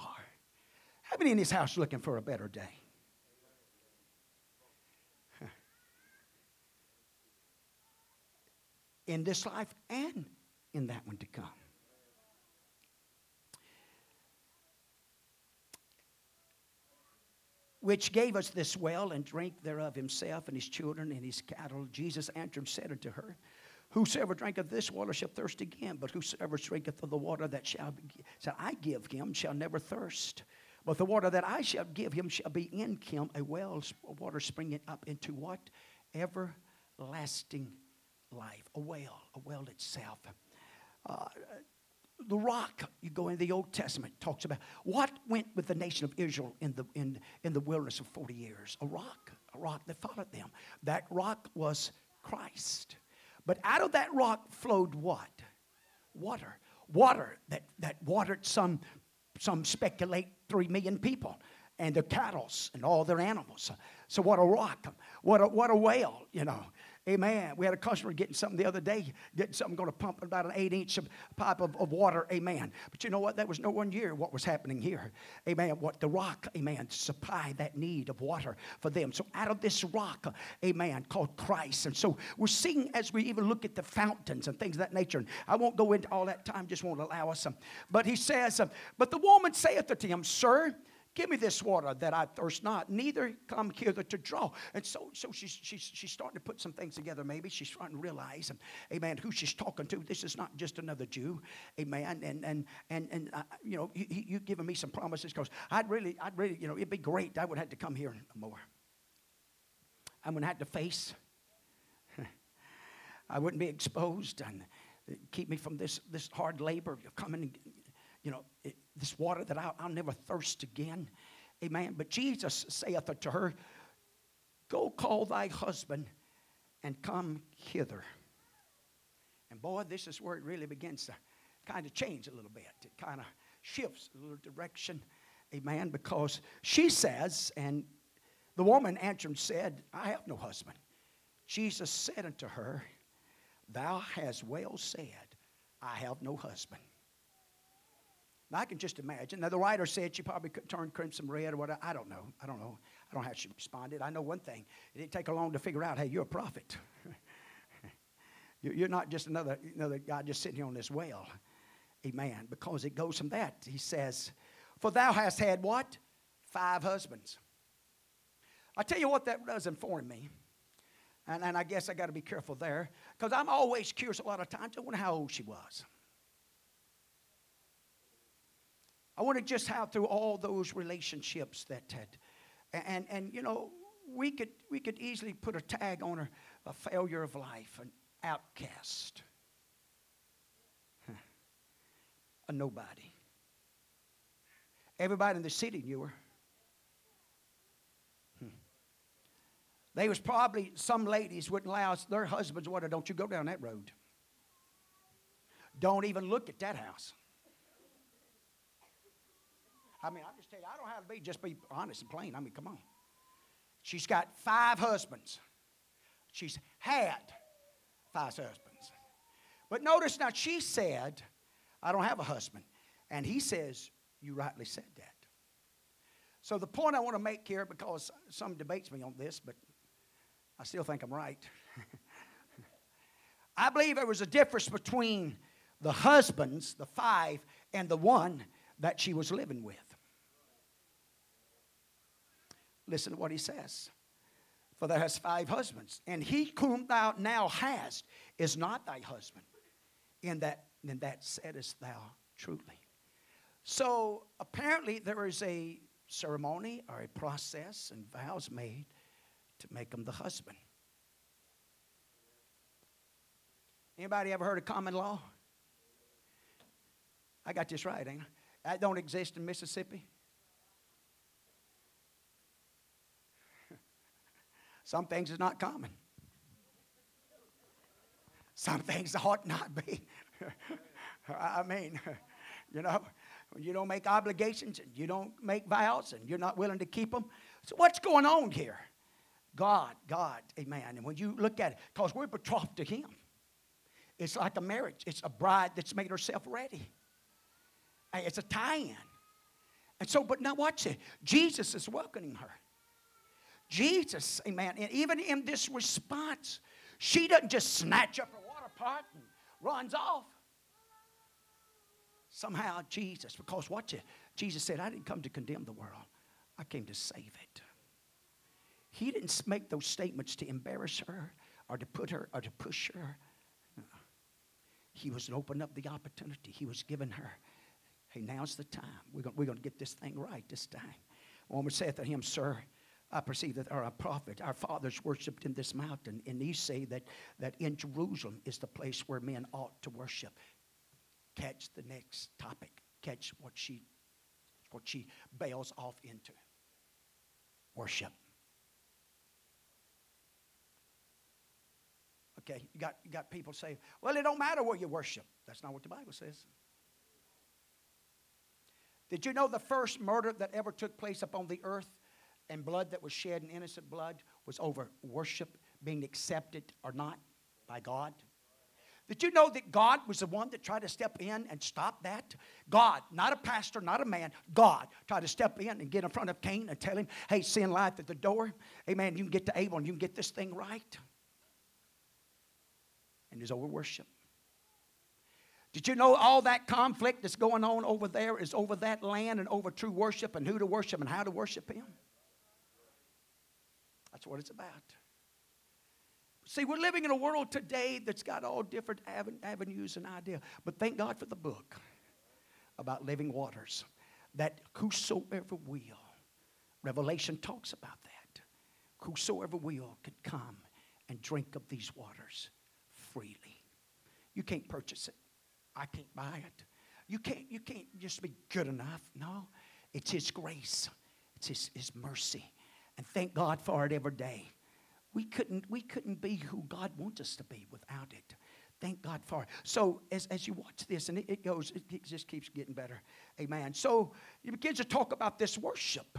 How many in this house looking for a better day? Huh. In this life and in that one to come. Which gave us this well and drank thereof himself and his children and his cattle. Jesus answered and said unto her, whosoever drinketh this water shall thirst again, but whosoever drinketh of the water that shall I give him shall never thirst. But the water that I shall give him shall be in him a well of water springing up into what? Everlasting life. A well itself. The rock, you go in the Old Testament, talks about what went with the nation of Israel in the wilderness of 40 years. A rock that followed them. That rock was Christ. But out of that rock flowed what? Water. Water that watered some speculate 3 million people and their cattle and all their animals. So what a rock. What a whale, you know. Amen. We had a customer getting something going to pump about an 8-inch pipe of water. Amen. But you know what? That was no one year what was happening here. Amen. What the rock, amen, supplied that need of water for them. So out of this rock, amen, called Christ. And so we're seeing as we even look at the fountains and things of that nature. And I won't go into all that time. Just won't allow us. But he says, but the woman saith unto him, Sir, give me this water that I thirst not, neither come hither to draw. And so she's starting to put some things together maybe. She's starting to realize, amen, who she's talking to. This is not just another Jew, amen. And you know, you've given me some promises because I'd really, you know, it'd be great. I would have to come here more. I'm going to have to face. I wouldn't be exposed and keep me from this hard labor of coming and, you know, this water that I'll never thirst again. Amen. But Jesus saith unto her, Go call thy husband and come hither. And boy, this is where it really begins to kind of change a little bit. It kind of shifts a little direction. Amen. Because she says, and the woman answered and said, I have no husband. Jesus said unto her, Thou hast well said, I have no husband. Now, I can just imagine. Now, the writer said she probably could turn crimson red or whatever. I don't know. I don't know how she responded. I know one thing. It didn't take her long to figure out, hey, you're a prophet. You're not just another guy just sitting here on this well. Amen. Because it goes from that. He says, for thou hast had what? 5 husbands. I tell you what that does inform me. And I guess I got to be careful there. Because I'm always curious a lot of times. I wonder how old she was. I wonder just how through all those relationships that had, and you know, we could easily put a tag on her, a failure of life, an outcast, a nobody. Everybody in the city knew her. They was probably, some ladies wouldn't allow their husbands, water, don't you go down that road. Don't even look at that house. I mean, I'm just telling you, I don't have to be, just be honest and plain. I mean, come on. She's got 5 husbands. She's had 5 husbands. But notice now, she said, I don't have a husband. And he says, you rightly said that. So the point I want to make here, because some debates me on this, but I still think I'm right. I believe there was a difference between the husbands, the five, and the one that she was living with. Listen to what he says. For thou hast five husbands, and he whom thou now hast is not thy husband. In that saidest thou truly. So apparently there is a ceremony or a process and vows made to make him the husband. Anybody ever heard of common law? I got this right, ain't I? That don't exist in Mississippi. Some things is not common. Some things ought not be. I mean, you know, you don't make obligations, and you don't make vows, and you're not willing to keep them. So what's going on here? God, amen. And when you look at it, because we're betrothed to him. It's like a marriage. It's a bride that's made herself ready. It's a tie-in. And so, but now watch it. Jesus is welcoming her. Jesus, amen, and even in this response, she doesn't just snatch up her water pot and runs off. Somehow Jesus, because watch it, Jesus said, I didn't come to condemn the world. I came to save it. He didn't make those statements to embarrass her or to put her or to push her. No. He was opening up the opportunity. He was giving her, hey, now's the time. We're going to get this thing right this time. The woman saith to him, Sir, I perceive that our prophet, our fathers worshipped in this mountain, and these say that in Jerusalem is the place where men ought to worship. Catch the next topic. Catch what she bails off into. Worship. Okay, you got people say, well, it don't matter where you worship. That's not what the Bible says. Did you know the first murder that ever took place upon the earth? And blood that was shed in innocent blood was over worship being accepted or not by God. Did you know that God was the one that tried to step in and stop that? God, not a pastor, not a man, God tried to step in and get in front of Cain and tell him, hey, sin lieth at the door. Amen, you can get to Abel and you can get this thing right. And it's over worship. Did you know all that conflict that's going on over there is over that land and over true worship and who to worship and how to worship him? That's what it's about. See, we're living in a world today that's got all different avenues and ideas. But thank God for the book about living waters. That whosoever will, Revelation talks about that. Whosoever will could come and drink of these waters freely. You can't purchase it. I can't buy it. You can't just be good enough. No, it's his grace. It's his mercy. And thank God for it every day. We couldn't be who God wants us to be without it. Thank God for it. So as you watch this, and it just keeps getting better. Amen. So you begin to talk about this worship.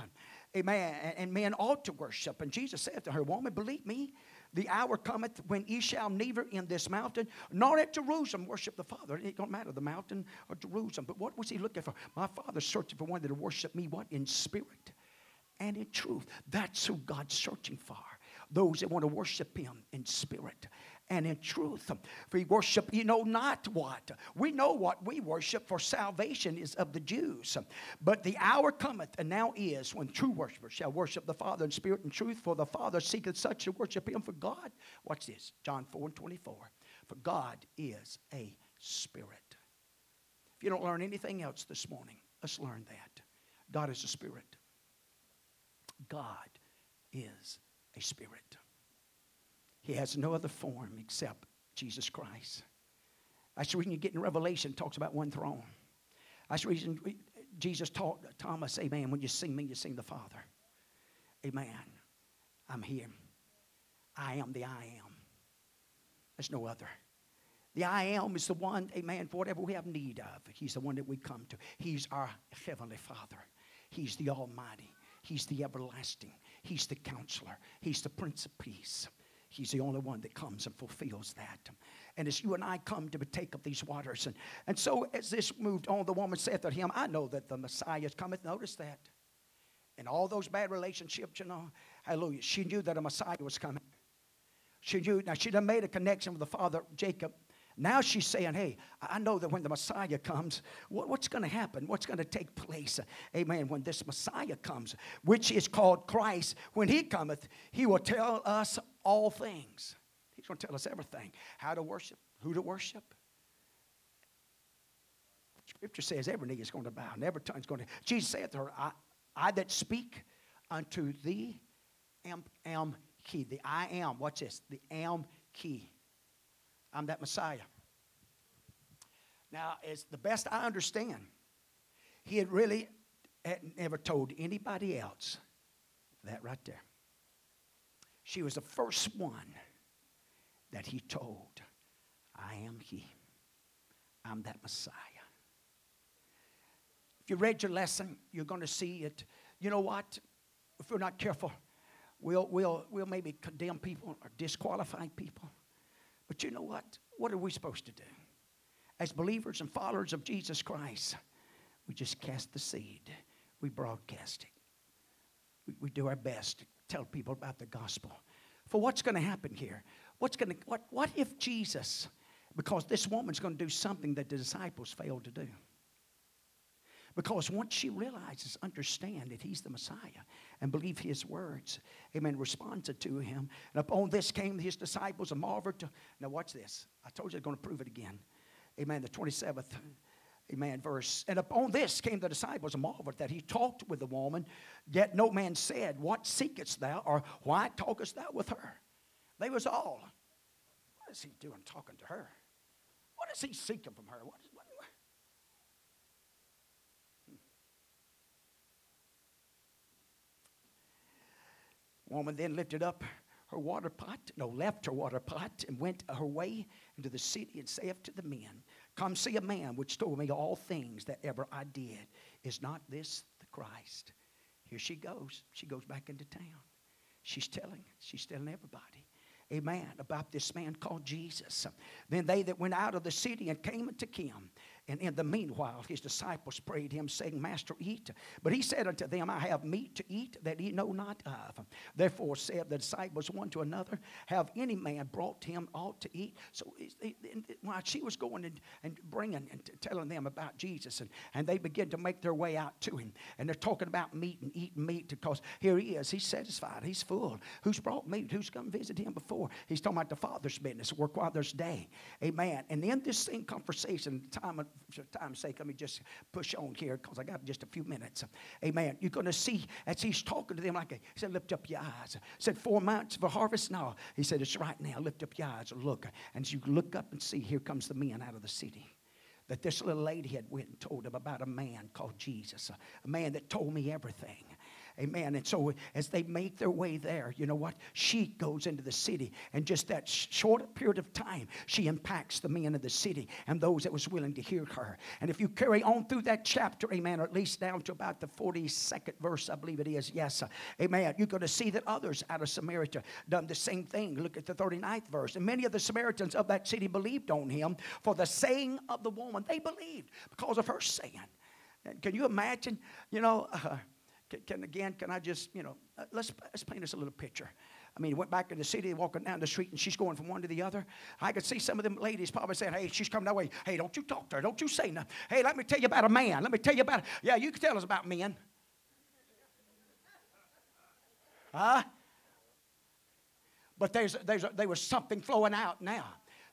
Amen. And men ought to worship. And Jesus said to her, woman, believe me, the hour cometh when ye shall neither in this mountain nor at Jerusalem worship the Father. It don't matter the mountain or Jerusalem. But what was he looking for? My Father's searching for one that will worship me, what? In spirit. And in truth, that's who God's searching for. Those that want to worship him in spirit and in truth. For he worship, you know not what. We know what we worship, for salvation is of the Jews. But the hour cometh, and now is, when true worshipers shall worship the Father in spirit and truth. For the Father seeketh such to worship him. For God, watch this, John 4:24. For God is a spirit. If you don't learn anything else this morning, let's learn that. God is a spirit. God is a spirit. He has no other form except Jesus Christ. That's the reason you get in Revelation, talks about one throne. That's the reason Jesus taught Thomas, amen, when you see me, you see the Father. Amen. I'm here. I am the I am. There's no other. The I am is the one, amen, for whatever we have need of. He's the one that we come to. He's our heavenly Father. He's the Almighty. He's the everlasting. He's the counselor. He's the Prince of Peace. He's the only one that comes and fulfills that. And as you and I come to partake of these waters. And so as this moved on, the woman saith to him, I know that the Messiah cometh. Notice that. And all those bad relationships, you know. Hallelujah. She knew that a Messiah was coming. She knew. Now, she done made a connection with the father, Jacob. Now she's saying, hey, I know that when the Messiah comes, what's going to happen? What's going to take place? Amen. When this Messiah comes, which is called Christ, when he cometh, he will tell us all things. He's going to tell us everything. How to worship, who to worship. Scripture says every knee is going to bow and every tongue is going to. Jesus said to her, I that speak unto thee am he. The I am. Watch this. The am he. I'm that Messiah. Now, as the best I understand, he had really never told anybody else that right there. She was the first one that he told, I am he. I'm that Messiah. If you read your lesson, you're going to see it. You know what? If we're not careful, we'll maybe condemn people or disqualify people. But you know what? What are we supposed to do? As believers and followers of Jesus Christ, we just cast the seed. We broadcast it. We do our best to tell people about the gospel. For what's going to happen here? What if Jesus, because this woman's going to do something that the disciples failed to do. Because once she realizes, understand that he's the Messiah and believe his words, amen, responded to him. And upon this came his disciples and marveled. Now watch this. I told you I'm going to prove it again. Amen, the 27th, amen, verse. And upon this came the disciples and marveled that he talked with the woman, yet no man said, what seekest thou, or why talkest thou with her? They was all, what is he doing talking to her? What is he seeking from her? Woman then lifted up her water pot, left her water pot, and went her way into the city and saith to the men, come see a man which told me all things that ever I did. Is not this the Christ? Here she goes. She goes back into town. She's telling everybody. Amen. About this man called Jesus. Then they that went out of the city and came unto him. And in the meanwhile, his disciples prayed him, saying, Master, eat. But he said unto them, I have meat to eat that ye know not of. Therefore said the disciples one to another, have any man brought him aught to eat? So while she was going and bringing and telling them about Jesus, and they begin to make their way out to him. And they're talking about meat and eating meat because here he is. He's satisfied. He's full. Who's brought meat? Who's come visit him before? He's talking about the Father's business, work while there's day. Amen. And in this same conversation, for time's sake, let me just push on here because I got just a few minutes. Amen. You're going to see as he's talking to them, like he said, lift up your eyes. He said, 4 months for harvest? No. He said, it's right now. Lift up your eyes. Look. And as you look up and see, here comes the men out of the city. That this little lady had went and told him about a man called Jesus. A man that told me everything. Amen. And so as they make their way there, you know what? She goes into the city. And just that short period of time, she impacts the men of the city and those that was willing to hear her. And if you carry on through that chapter, amen, or at least down to about the 42nd verse, I believe it is, yes. Amen. You're going to see that others out of Samaria done the same thing. Look at the 39th verse. And many of the Samaritans of that city believed on him for the saying of the woman. They believed because of her saying. And can you imagine, you know... Can I just, let's paint us a little picture. I mean, went back in the city, walking down the street, and she's going from one to the other. I could see some of them ladies probably saying, hey, she's coming that way. Hey, don't you talk to her. Don't you say nothing. Hey, let me tell you about a man. Let me tell you about, yeah, you can tell us about men. Huh? But there was something flowing out now.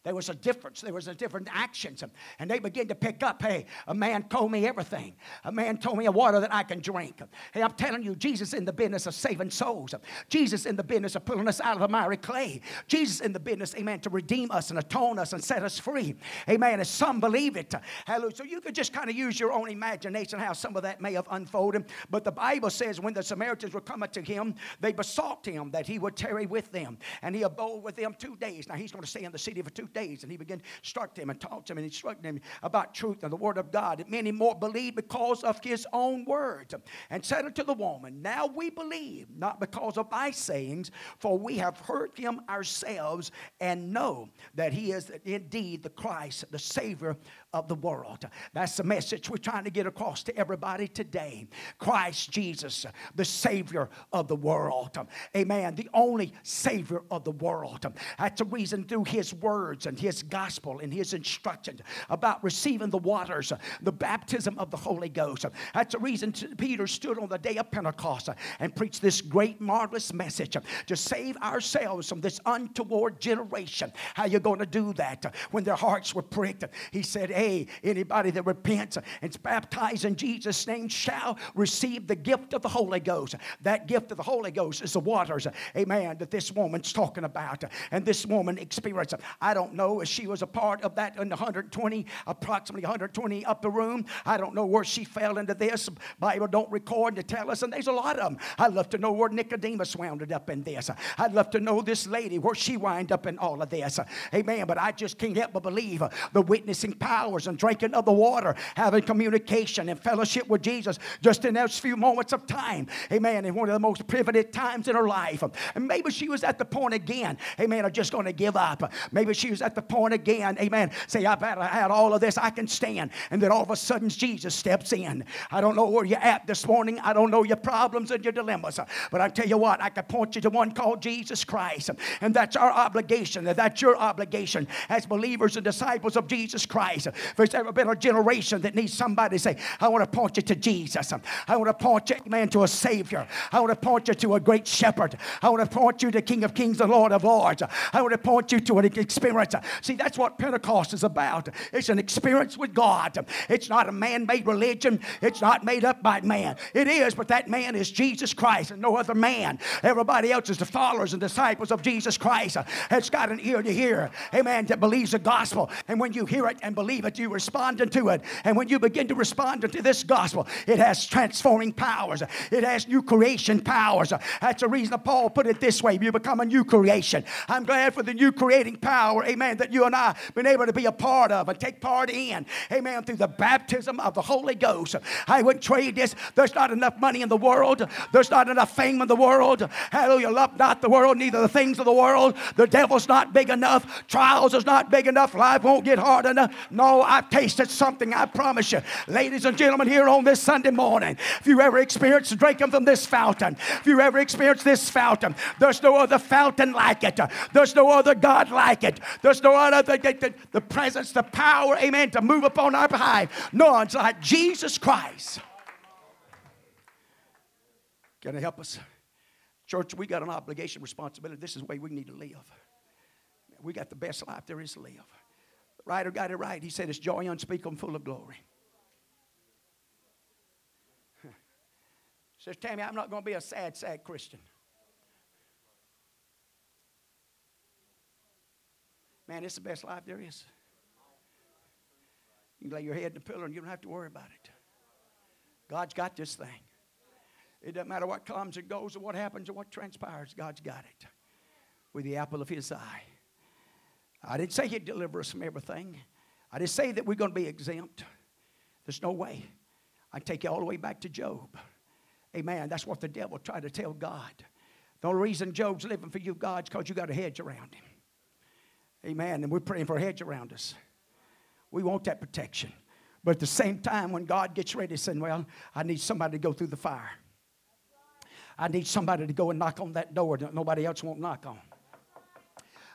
There was a difference. There was a different actions. And they began to pick up, hey, a man told me everything. A man told me a water that I can drink. Hey, I'm telling you, Jesus in the business of saving souls. Jesus in the business of pulling us out of the miry clay. Jesus in the business, amen, to redeem us and atone us and set us free. Amen. And some believe it. Hallelujah. So you could just kind of use your own imagination how some of that may have unfolded. But the Bible says when the Samaritans were coming to him, they besought him that he would tarry with them. And he abode with them 2 days. Now he's going to stay in the city for 2 days, and he began to instruct them and talk to them and instruct them about truth and the word of God. And many more believed because of his own words. And said unto the woman, now we believe, not because of thy sayings, for we have heard him ourselves and know that he is indeed the Christ, the Savior of the world. That's the message we're trying to get across to everybody today. Christ Jesus, the Savior of the world. Amen. The only Savior of the world. That's the reason through His words and His gospel and His instructions about receiving the waters, the baptism of the Holy Ghost. That's the reason Peter stood on the day of Pentecost and preached this great, marvelous message to save ourselves from this untoward generation. How you going to do that when their hearts were pricked? He said, hey, anybody that repents and is baptized in Jesus' name shall receive the gift of the Holy Ghost. That gift of the Holy Ghost is the waters, amen, that this woman's talking about. And this woman experienced, I don't know if she was a part of that in the approximately 120 upper room. I don't know where she fell into this. Bible don't record to tell us, and there's a lot of them. I'd love to know where Nicodemus wound up in this. I'd love to know this lady, where she wind up in all of this. Amen, but I just can't help but believe the witnessing powers and drinking of the water, having communication and fellowship with Jesus just in those few moments of time. Amen, in one of the most pivotal times in her life. And maybe she was at the point again, amen, I'm just going to give up. Maybe she was at the point again, amen, say, I've had all of this, I can stand. And then all of a sudden, Jesus steps in. I don't know where you're at this morning. I don't know your problems and your dilemmas. But I tell you what, I can point you to one called Jesus Christ. And that's our obligation. And that's your obligation as believers and disciples of Jesus Christ. If there's ever been a generation that needs somebody to say, I want to point you to Jesus. I want to point you, amen, to a Savior. I want to point you to a great shepherd. I want to point you to King of Kings and Lord of Lords. I want to point you to an experience. See, that's what Pentecost is about. It's an experience with God. It's not a man-made religion. It's not made up by man. It is, but that man is Jesus Christ and no other man. Everybody else is the followers and disciples of Jesus Christ. It's got an ear to hear, amen, that believes the gospel. And when you hear it and believe it, you respond unto it. And when you begin to respond unto this gospel, it has transforming powers. It has new creation powers. That's the reason Paul put it this way. You become a new creation. I'm glad for the new creating power, amen, that you and I have been able to be a part of and take part in, amen, through the baptism of the Holy Ghost. I wouldn't trade this. There's not enough money in the world. There's not enough fame in the world. Hallelujah. Love not the world, neither the things of the world. The devil's not big enough. Trials is not big enough. Life won't get hard enough. No, I've tasted something, I promise you. Ladies and gentlemen, here on this Sunday morning, if you ever experience drinking from this fountain, if you ever experience this fountain, there's no other fountain like it. There's no other God like it. There's no other, the presence, the power, amen, to move upon our behalf. None's like Jesus Christ. Can it help us? Church, we got an obligation, responsibility. This is the way we need to live. We got the best life there is to live. The writer got it right. He said, it's joy unspeakable and full of glory. Sister Tammy, I'm not going to be a sad, sad Christian. Man, it's the best life there is. You can lay your head in the pillow and you don't have to worry about it. God's got this thing. It doesn't matter what comes or goes or what happens or what transpires. God's got it. With the apple of His eye. I didn't say He'd deliver us from everything. I didn't say that we're going to be exempt. There's no way. I take you all the way back to Job. Amen. That's what the devil tried to tell God. The only reason Job's living for you, God, is because you got a hedge around him. Amen. And we're praying for a hedge around us. We want that protection. But at the same time, when God gets ready, saying, well, I need somebody to go through the fire. I need somebody to go and knock on that door that nobody else won't knock on.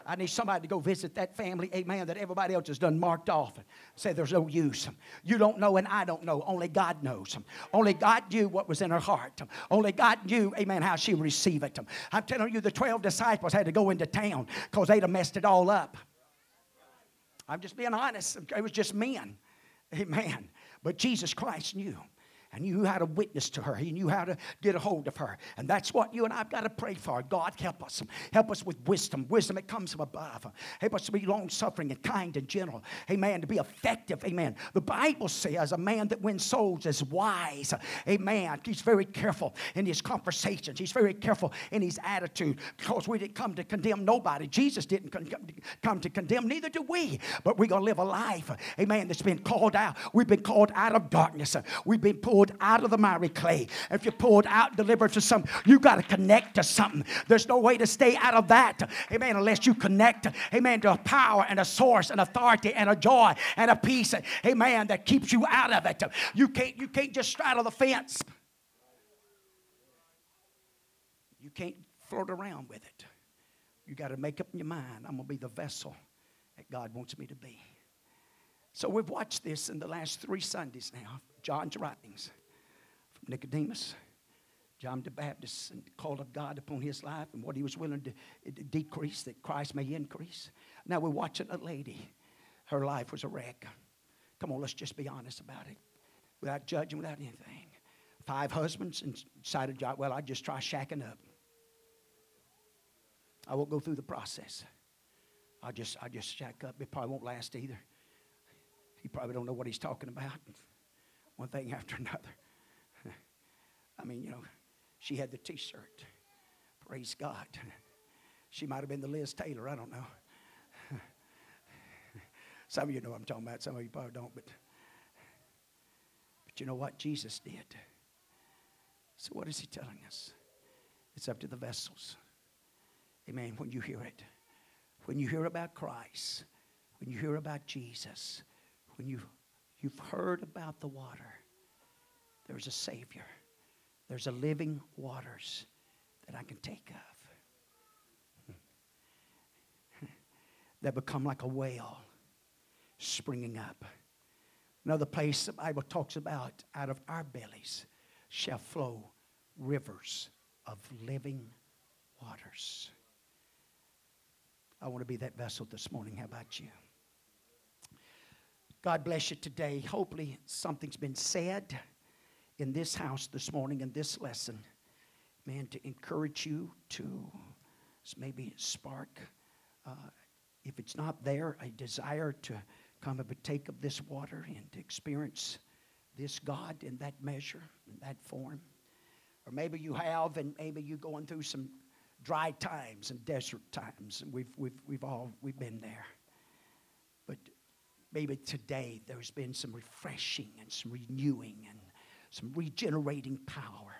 I need somebody to go visit that family, amen, that everybody else has done marked off and say there's no use. You don't know and I don't know. Only God knows. Only God knew what was in her heart. Only God knew, amen, how she would receive it. I'm telling you, the 12 disciples had to go into town because they'd have messed it all up. I'm just being honest. It was just men. Amen. But Jesus Christ knew. And he knew how to witness to her. He knew how to get a hold of her. And that's what you and I have got to pray for. God, help us. Help us with wisdom. Wisdom that comes from above. Help us to be long-suffering and kind and gentle. Amen. To be effective. Amen. The Bible says a man that wins souls is wise. Amen. He's very careful in his conversations. He's very careful in his attitude. Because we didn't come to condemn nobody. Jesus didn't come to condemn. Neither do we. But we're going to live a life. Amen. That's been called out. We've been called out of darkness. We've been pulled poured out of the miry clay, if you're poured out, delivered to something, you got to connect to something. There's no way to stay out of that, amen, unless you connect, amen, to a power and a source and authority and a joy and a peace, amen, that keeps you out of it. You can't just straddle the fence. You can't float around with it. You got to make up your mind, I'm going to be the vessel that God wants me to be. So we've watched this in the last 3 Sundays now, John's writings from Nicodemus, John the Baptist, and the call of God upon his life and what he was willing to decrease that Christ may increase. Now we're watching a lady. Her life was a wreck. Come on, let's just be honest about it, without judging, without anything. 5 husbands, and decided, well, I'd just try shacking up. I won't go through the process. I'll just shack up. It probably won't last either. He probably don't know what he's talking about. One thing after another. I mean, you know, she had the T-shirt. Praise God. She might have been the Liz Taylor. I don't know. Some of you know what I'm talking about. Some of you probably don't. But you know what Jesus did? So what is he telling us? It's up to the vessels. Amen. When you hear it, when you hear about Christ, when you hear about Jesus, when you've heard about the water, there's a Savior. There's a living waters that I can take of. They become like a well springing up. Another place the Bible talks about, out of our bellies shall flow rivers of living waters. I want to be that vessel this morning. How about you? God bless you today. Hopefully something's been said in this house this morning, in this lesson, man, to encourage you, to maybe spark, if it's not there, a desire to come and partake of this water and to experience this God in that measure, in that form. Or maybe you have, and maybe you're going through some dry times and desert times, and we've all been there. But maybe today there's been some refreshing and some renewing and some regenerating power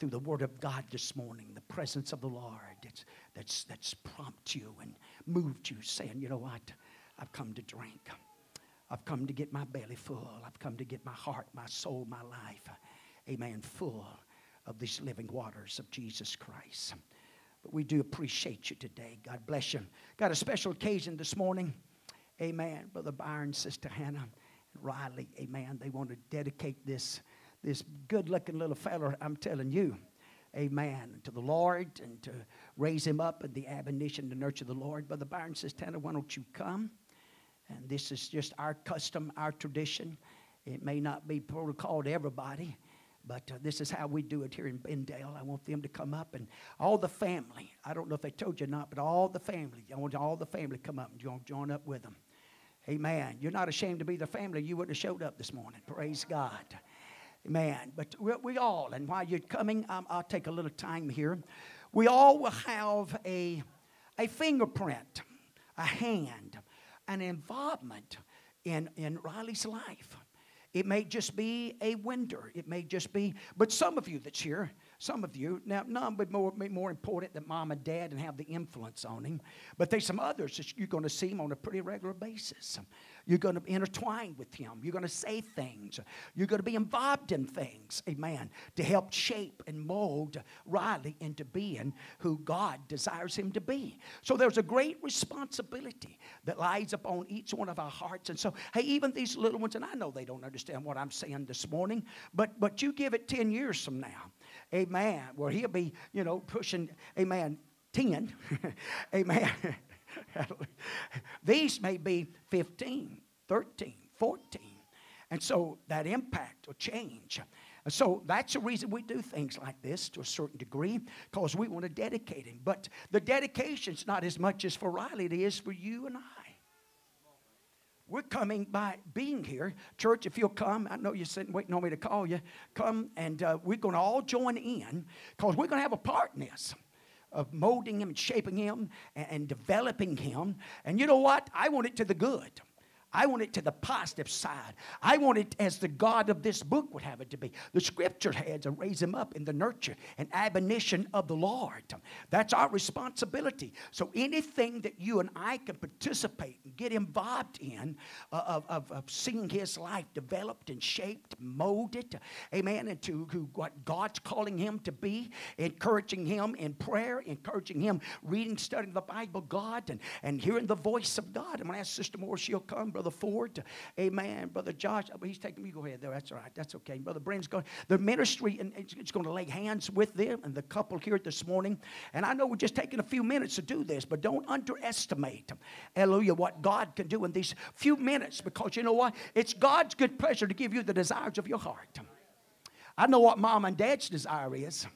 through the Word of God this morning, the presence of the Lord that's prompted you and moved you, saying, you know what, I've come to drink. I've come to get my belly full. I've come to get my heart, my soul, my life, amen, full of these living waters of Jesus Christ. But we do appreciate you today. God bless you. Got a special occasion this morning. Amen. Brother Byron, Sister Hannah, and Riley, amen. They want to dedicate this good-looking little fella, I'm telling you, amen, to the Lord and to raise him up in the admonition to nurture the Lord. Brother Byron, Sister Hannah, why don't you come? And this is just our custom, our tradition. It may not be protocol to everybody, but this is how we do it here in Bendale. I want them to come up, and all the family. I don't know if they told you or not, but all the family. I want all the family to come up and join up with them. Amen. You're not ashamed to be the family. You wouldn't have showed up this morning. Praise God. Amen. But we all, and while you're coming, I'll take a little time here. We all will have a fingerprint, a hand, an involvement in Riley's life. It may just be a winter. It may just be, but some of you that's here, some of you, now none but more important than mom and dad and have the influence on him, but there's some others that you're going to see him on a pretty regular basis. You're going to intertwine with him. You're going to say things. You're going to be involved in things, amen, to help shape and mold Riley into being who God desires him to be. So there's a great responsibility that lies upon each one of our hearts. And so, hey, even these little ones, and I know they don't understand what I'm saying this morning, but you give it 10 years from now, amen, where he'll be, you know, pushing, amen, 10, amen. These may be 15, 13, 14. And so that impact will change. So that's the reason we do things like this to a certain degree, because we want to dedicate him. But the dedication's not as much as for Riley, it is for you and I. We're coming by being here. Church, if you'll come, I know you're sitting waiting on me to call you. Come, and we're going to all join in, because we're going to have a part in this, of molding him and shaping him and developing him. And you know what? I want it to the good. I want it to the positive side. I want it as the God of this book would have it to be. The scripture had to raise him up in the nurture and admonition of the Lord. That's our responsibility. So anything that you and I can participate and get involved in, of seeing his life developed and shaped, molded, amen, into what God's calling him to be, encouraging him in prayer, encouraging him reading, studying the Bible, God, and hearing the voice of God. I'm going to ask Sister Moore, she'll come. Brother Ford, amen. Brother Josh, he's taking me. Go ahead. There, that's all right. That's okay. Brother Brent's going. The ministry, and it's going to lay hands with them and the couple here this morning. And I know we're just taking a few minutes to do this, but don't underestimate, hallelujah, what God can do in these few minutes, because you know what? It's God's good pleasure to give you the desires of your heart. I know what mom and dad's desire is.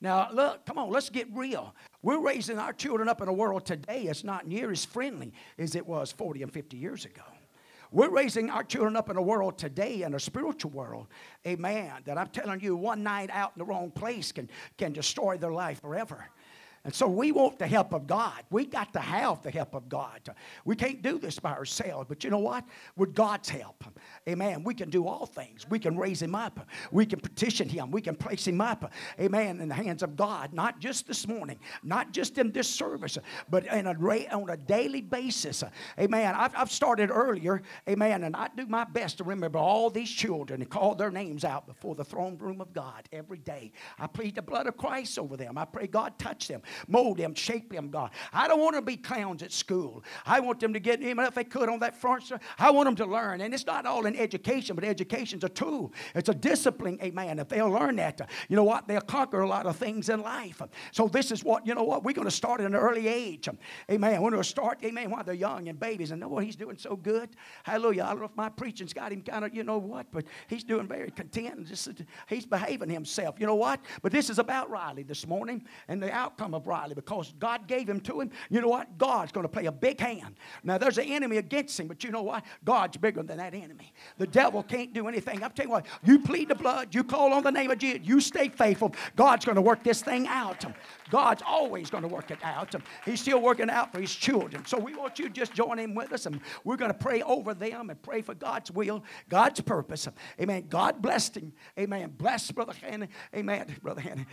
Now, look, come on, let's get real. We're raising our children up in a world today that's not near as friendly as it was 40 and 50 years ago. We're raising our children up in a world today, in a spiritual world, amen, that I'm telling you, one night out in the wrong place can destroy their life forever. And so we want the help of God. We got to have the help of God. We can't do this by ourselves. But you know what? With God's help, amen, we can do all things. We can raise him up. We can petition him. We can place him up, amen, in the hands of God. Not just this morning. Not just in this service. But on a daily basis. Amen. I've started earlier, amen, and I do my best to remember all these children and call their names out before the throne room of God every day. I plead the blood of Christ over them. I pray God touch them. Mold them, shape them, God. I don't want them to be clowns at school. I want them to get, even if they could, on that front. I want them to learn. And it's not all in education, but education's a tool. It's a discipline, amen. If they'll learn that, you know what? They'll conquer a lot of things in life. So this is what, you know what? We're going to start at an early age. Amen. We're going to start, amen, while they're young and babies. And know what? He's doing so good. Hallelujah. I don't know if my preaching's got him kind of, you know what? But he's doing very content. And just, he's behaving himself. You know what? But this is about Riley this morning and the outcome of Riley, because God gave him to him. You know what? God's going to play a big hand. Now, there's an enemy against him, but you know what? God's bigger than that enemy. The devil can't do anything. I'm telling you what, you plead the blood, you call on the name of Jesus, you stay faithful. God's going to work this thing out. God's always going to work it out. He's still working out for his children. So we want you to just join in with us, and we're going to pray over them and pray for God's will, God's purpose. Amen. God blessed him. Amen. Bless Brother Hannah. Amen. Brother Hannah.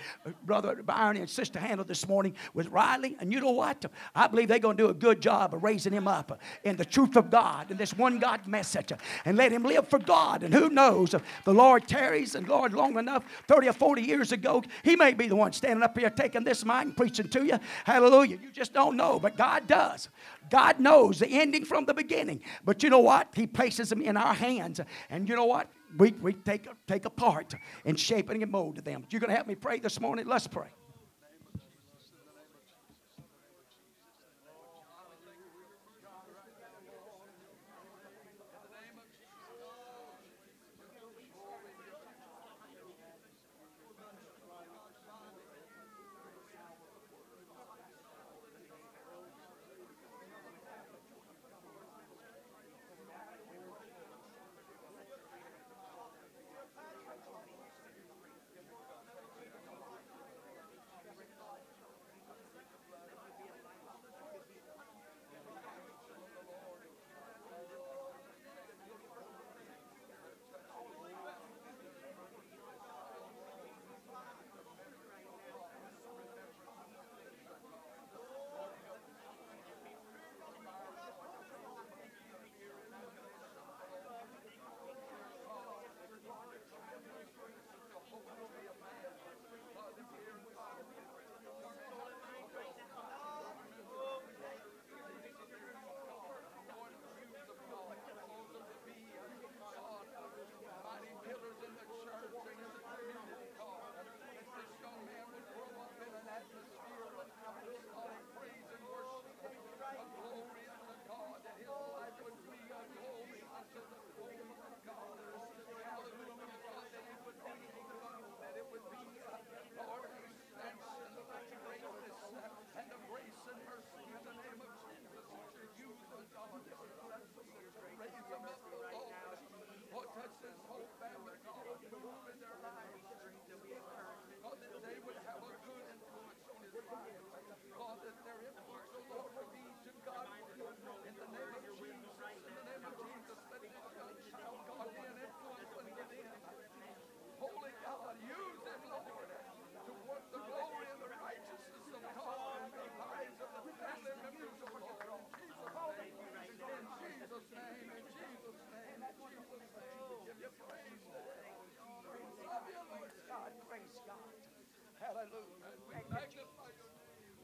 Brother Byron and Sister Hannah this morning with Riley, and you know what? I believe they're going to do a good job of raising him up in the truth of God and this one God message, and let him live for God. And who knows, if the Lord tarries and Lord long enough, 30 or 40 years ago, he may be the one standing up here taking this mic and preaching to you. Hallelujah. You just don't know, but God does. God knows the ending from the beginning. But you know what? He places them in our hands, and you know what? We take a part in shaping and molding them. But you're going to help me pray this morning? Let's pray.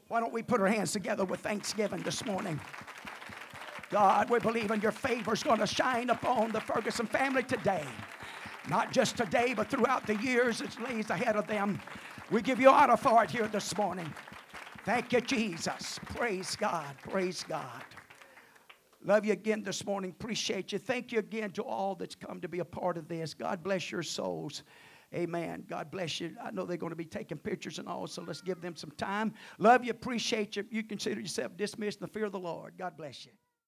Why don't we put our hands together with thanksgiving this morning? God, we believe in your favor is going to shine upon the Ferguson family today. Not just today, but throughout the years it lays ahead of them. We give you honor for it here this morning. Thank you, Jesus. Praise God. Praise God. Love you again this morning. Appreciate you. Thank you again to all that's come to be a part of this. God bless your souls. Amen. God bless you. I know they're going to be taking pictures and all, so let's give them some time. Love you. Appreciate you. You consider yourself dismissed in the fear of the Lord. God bless you.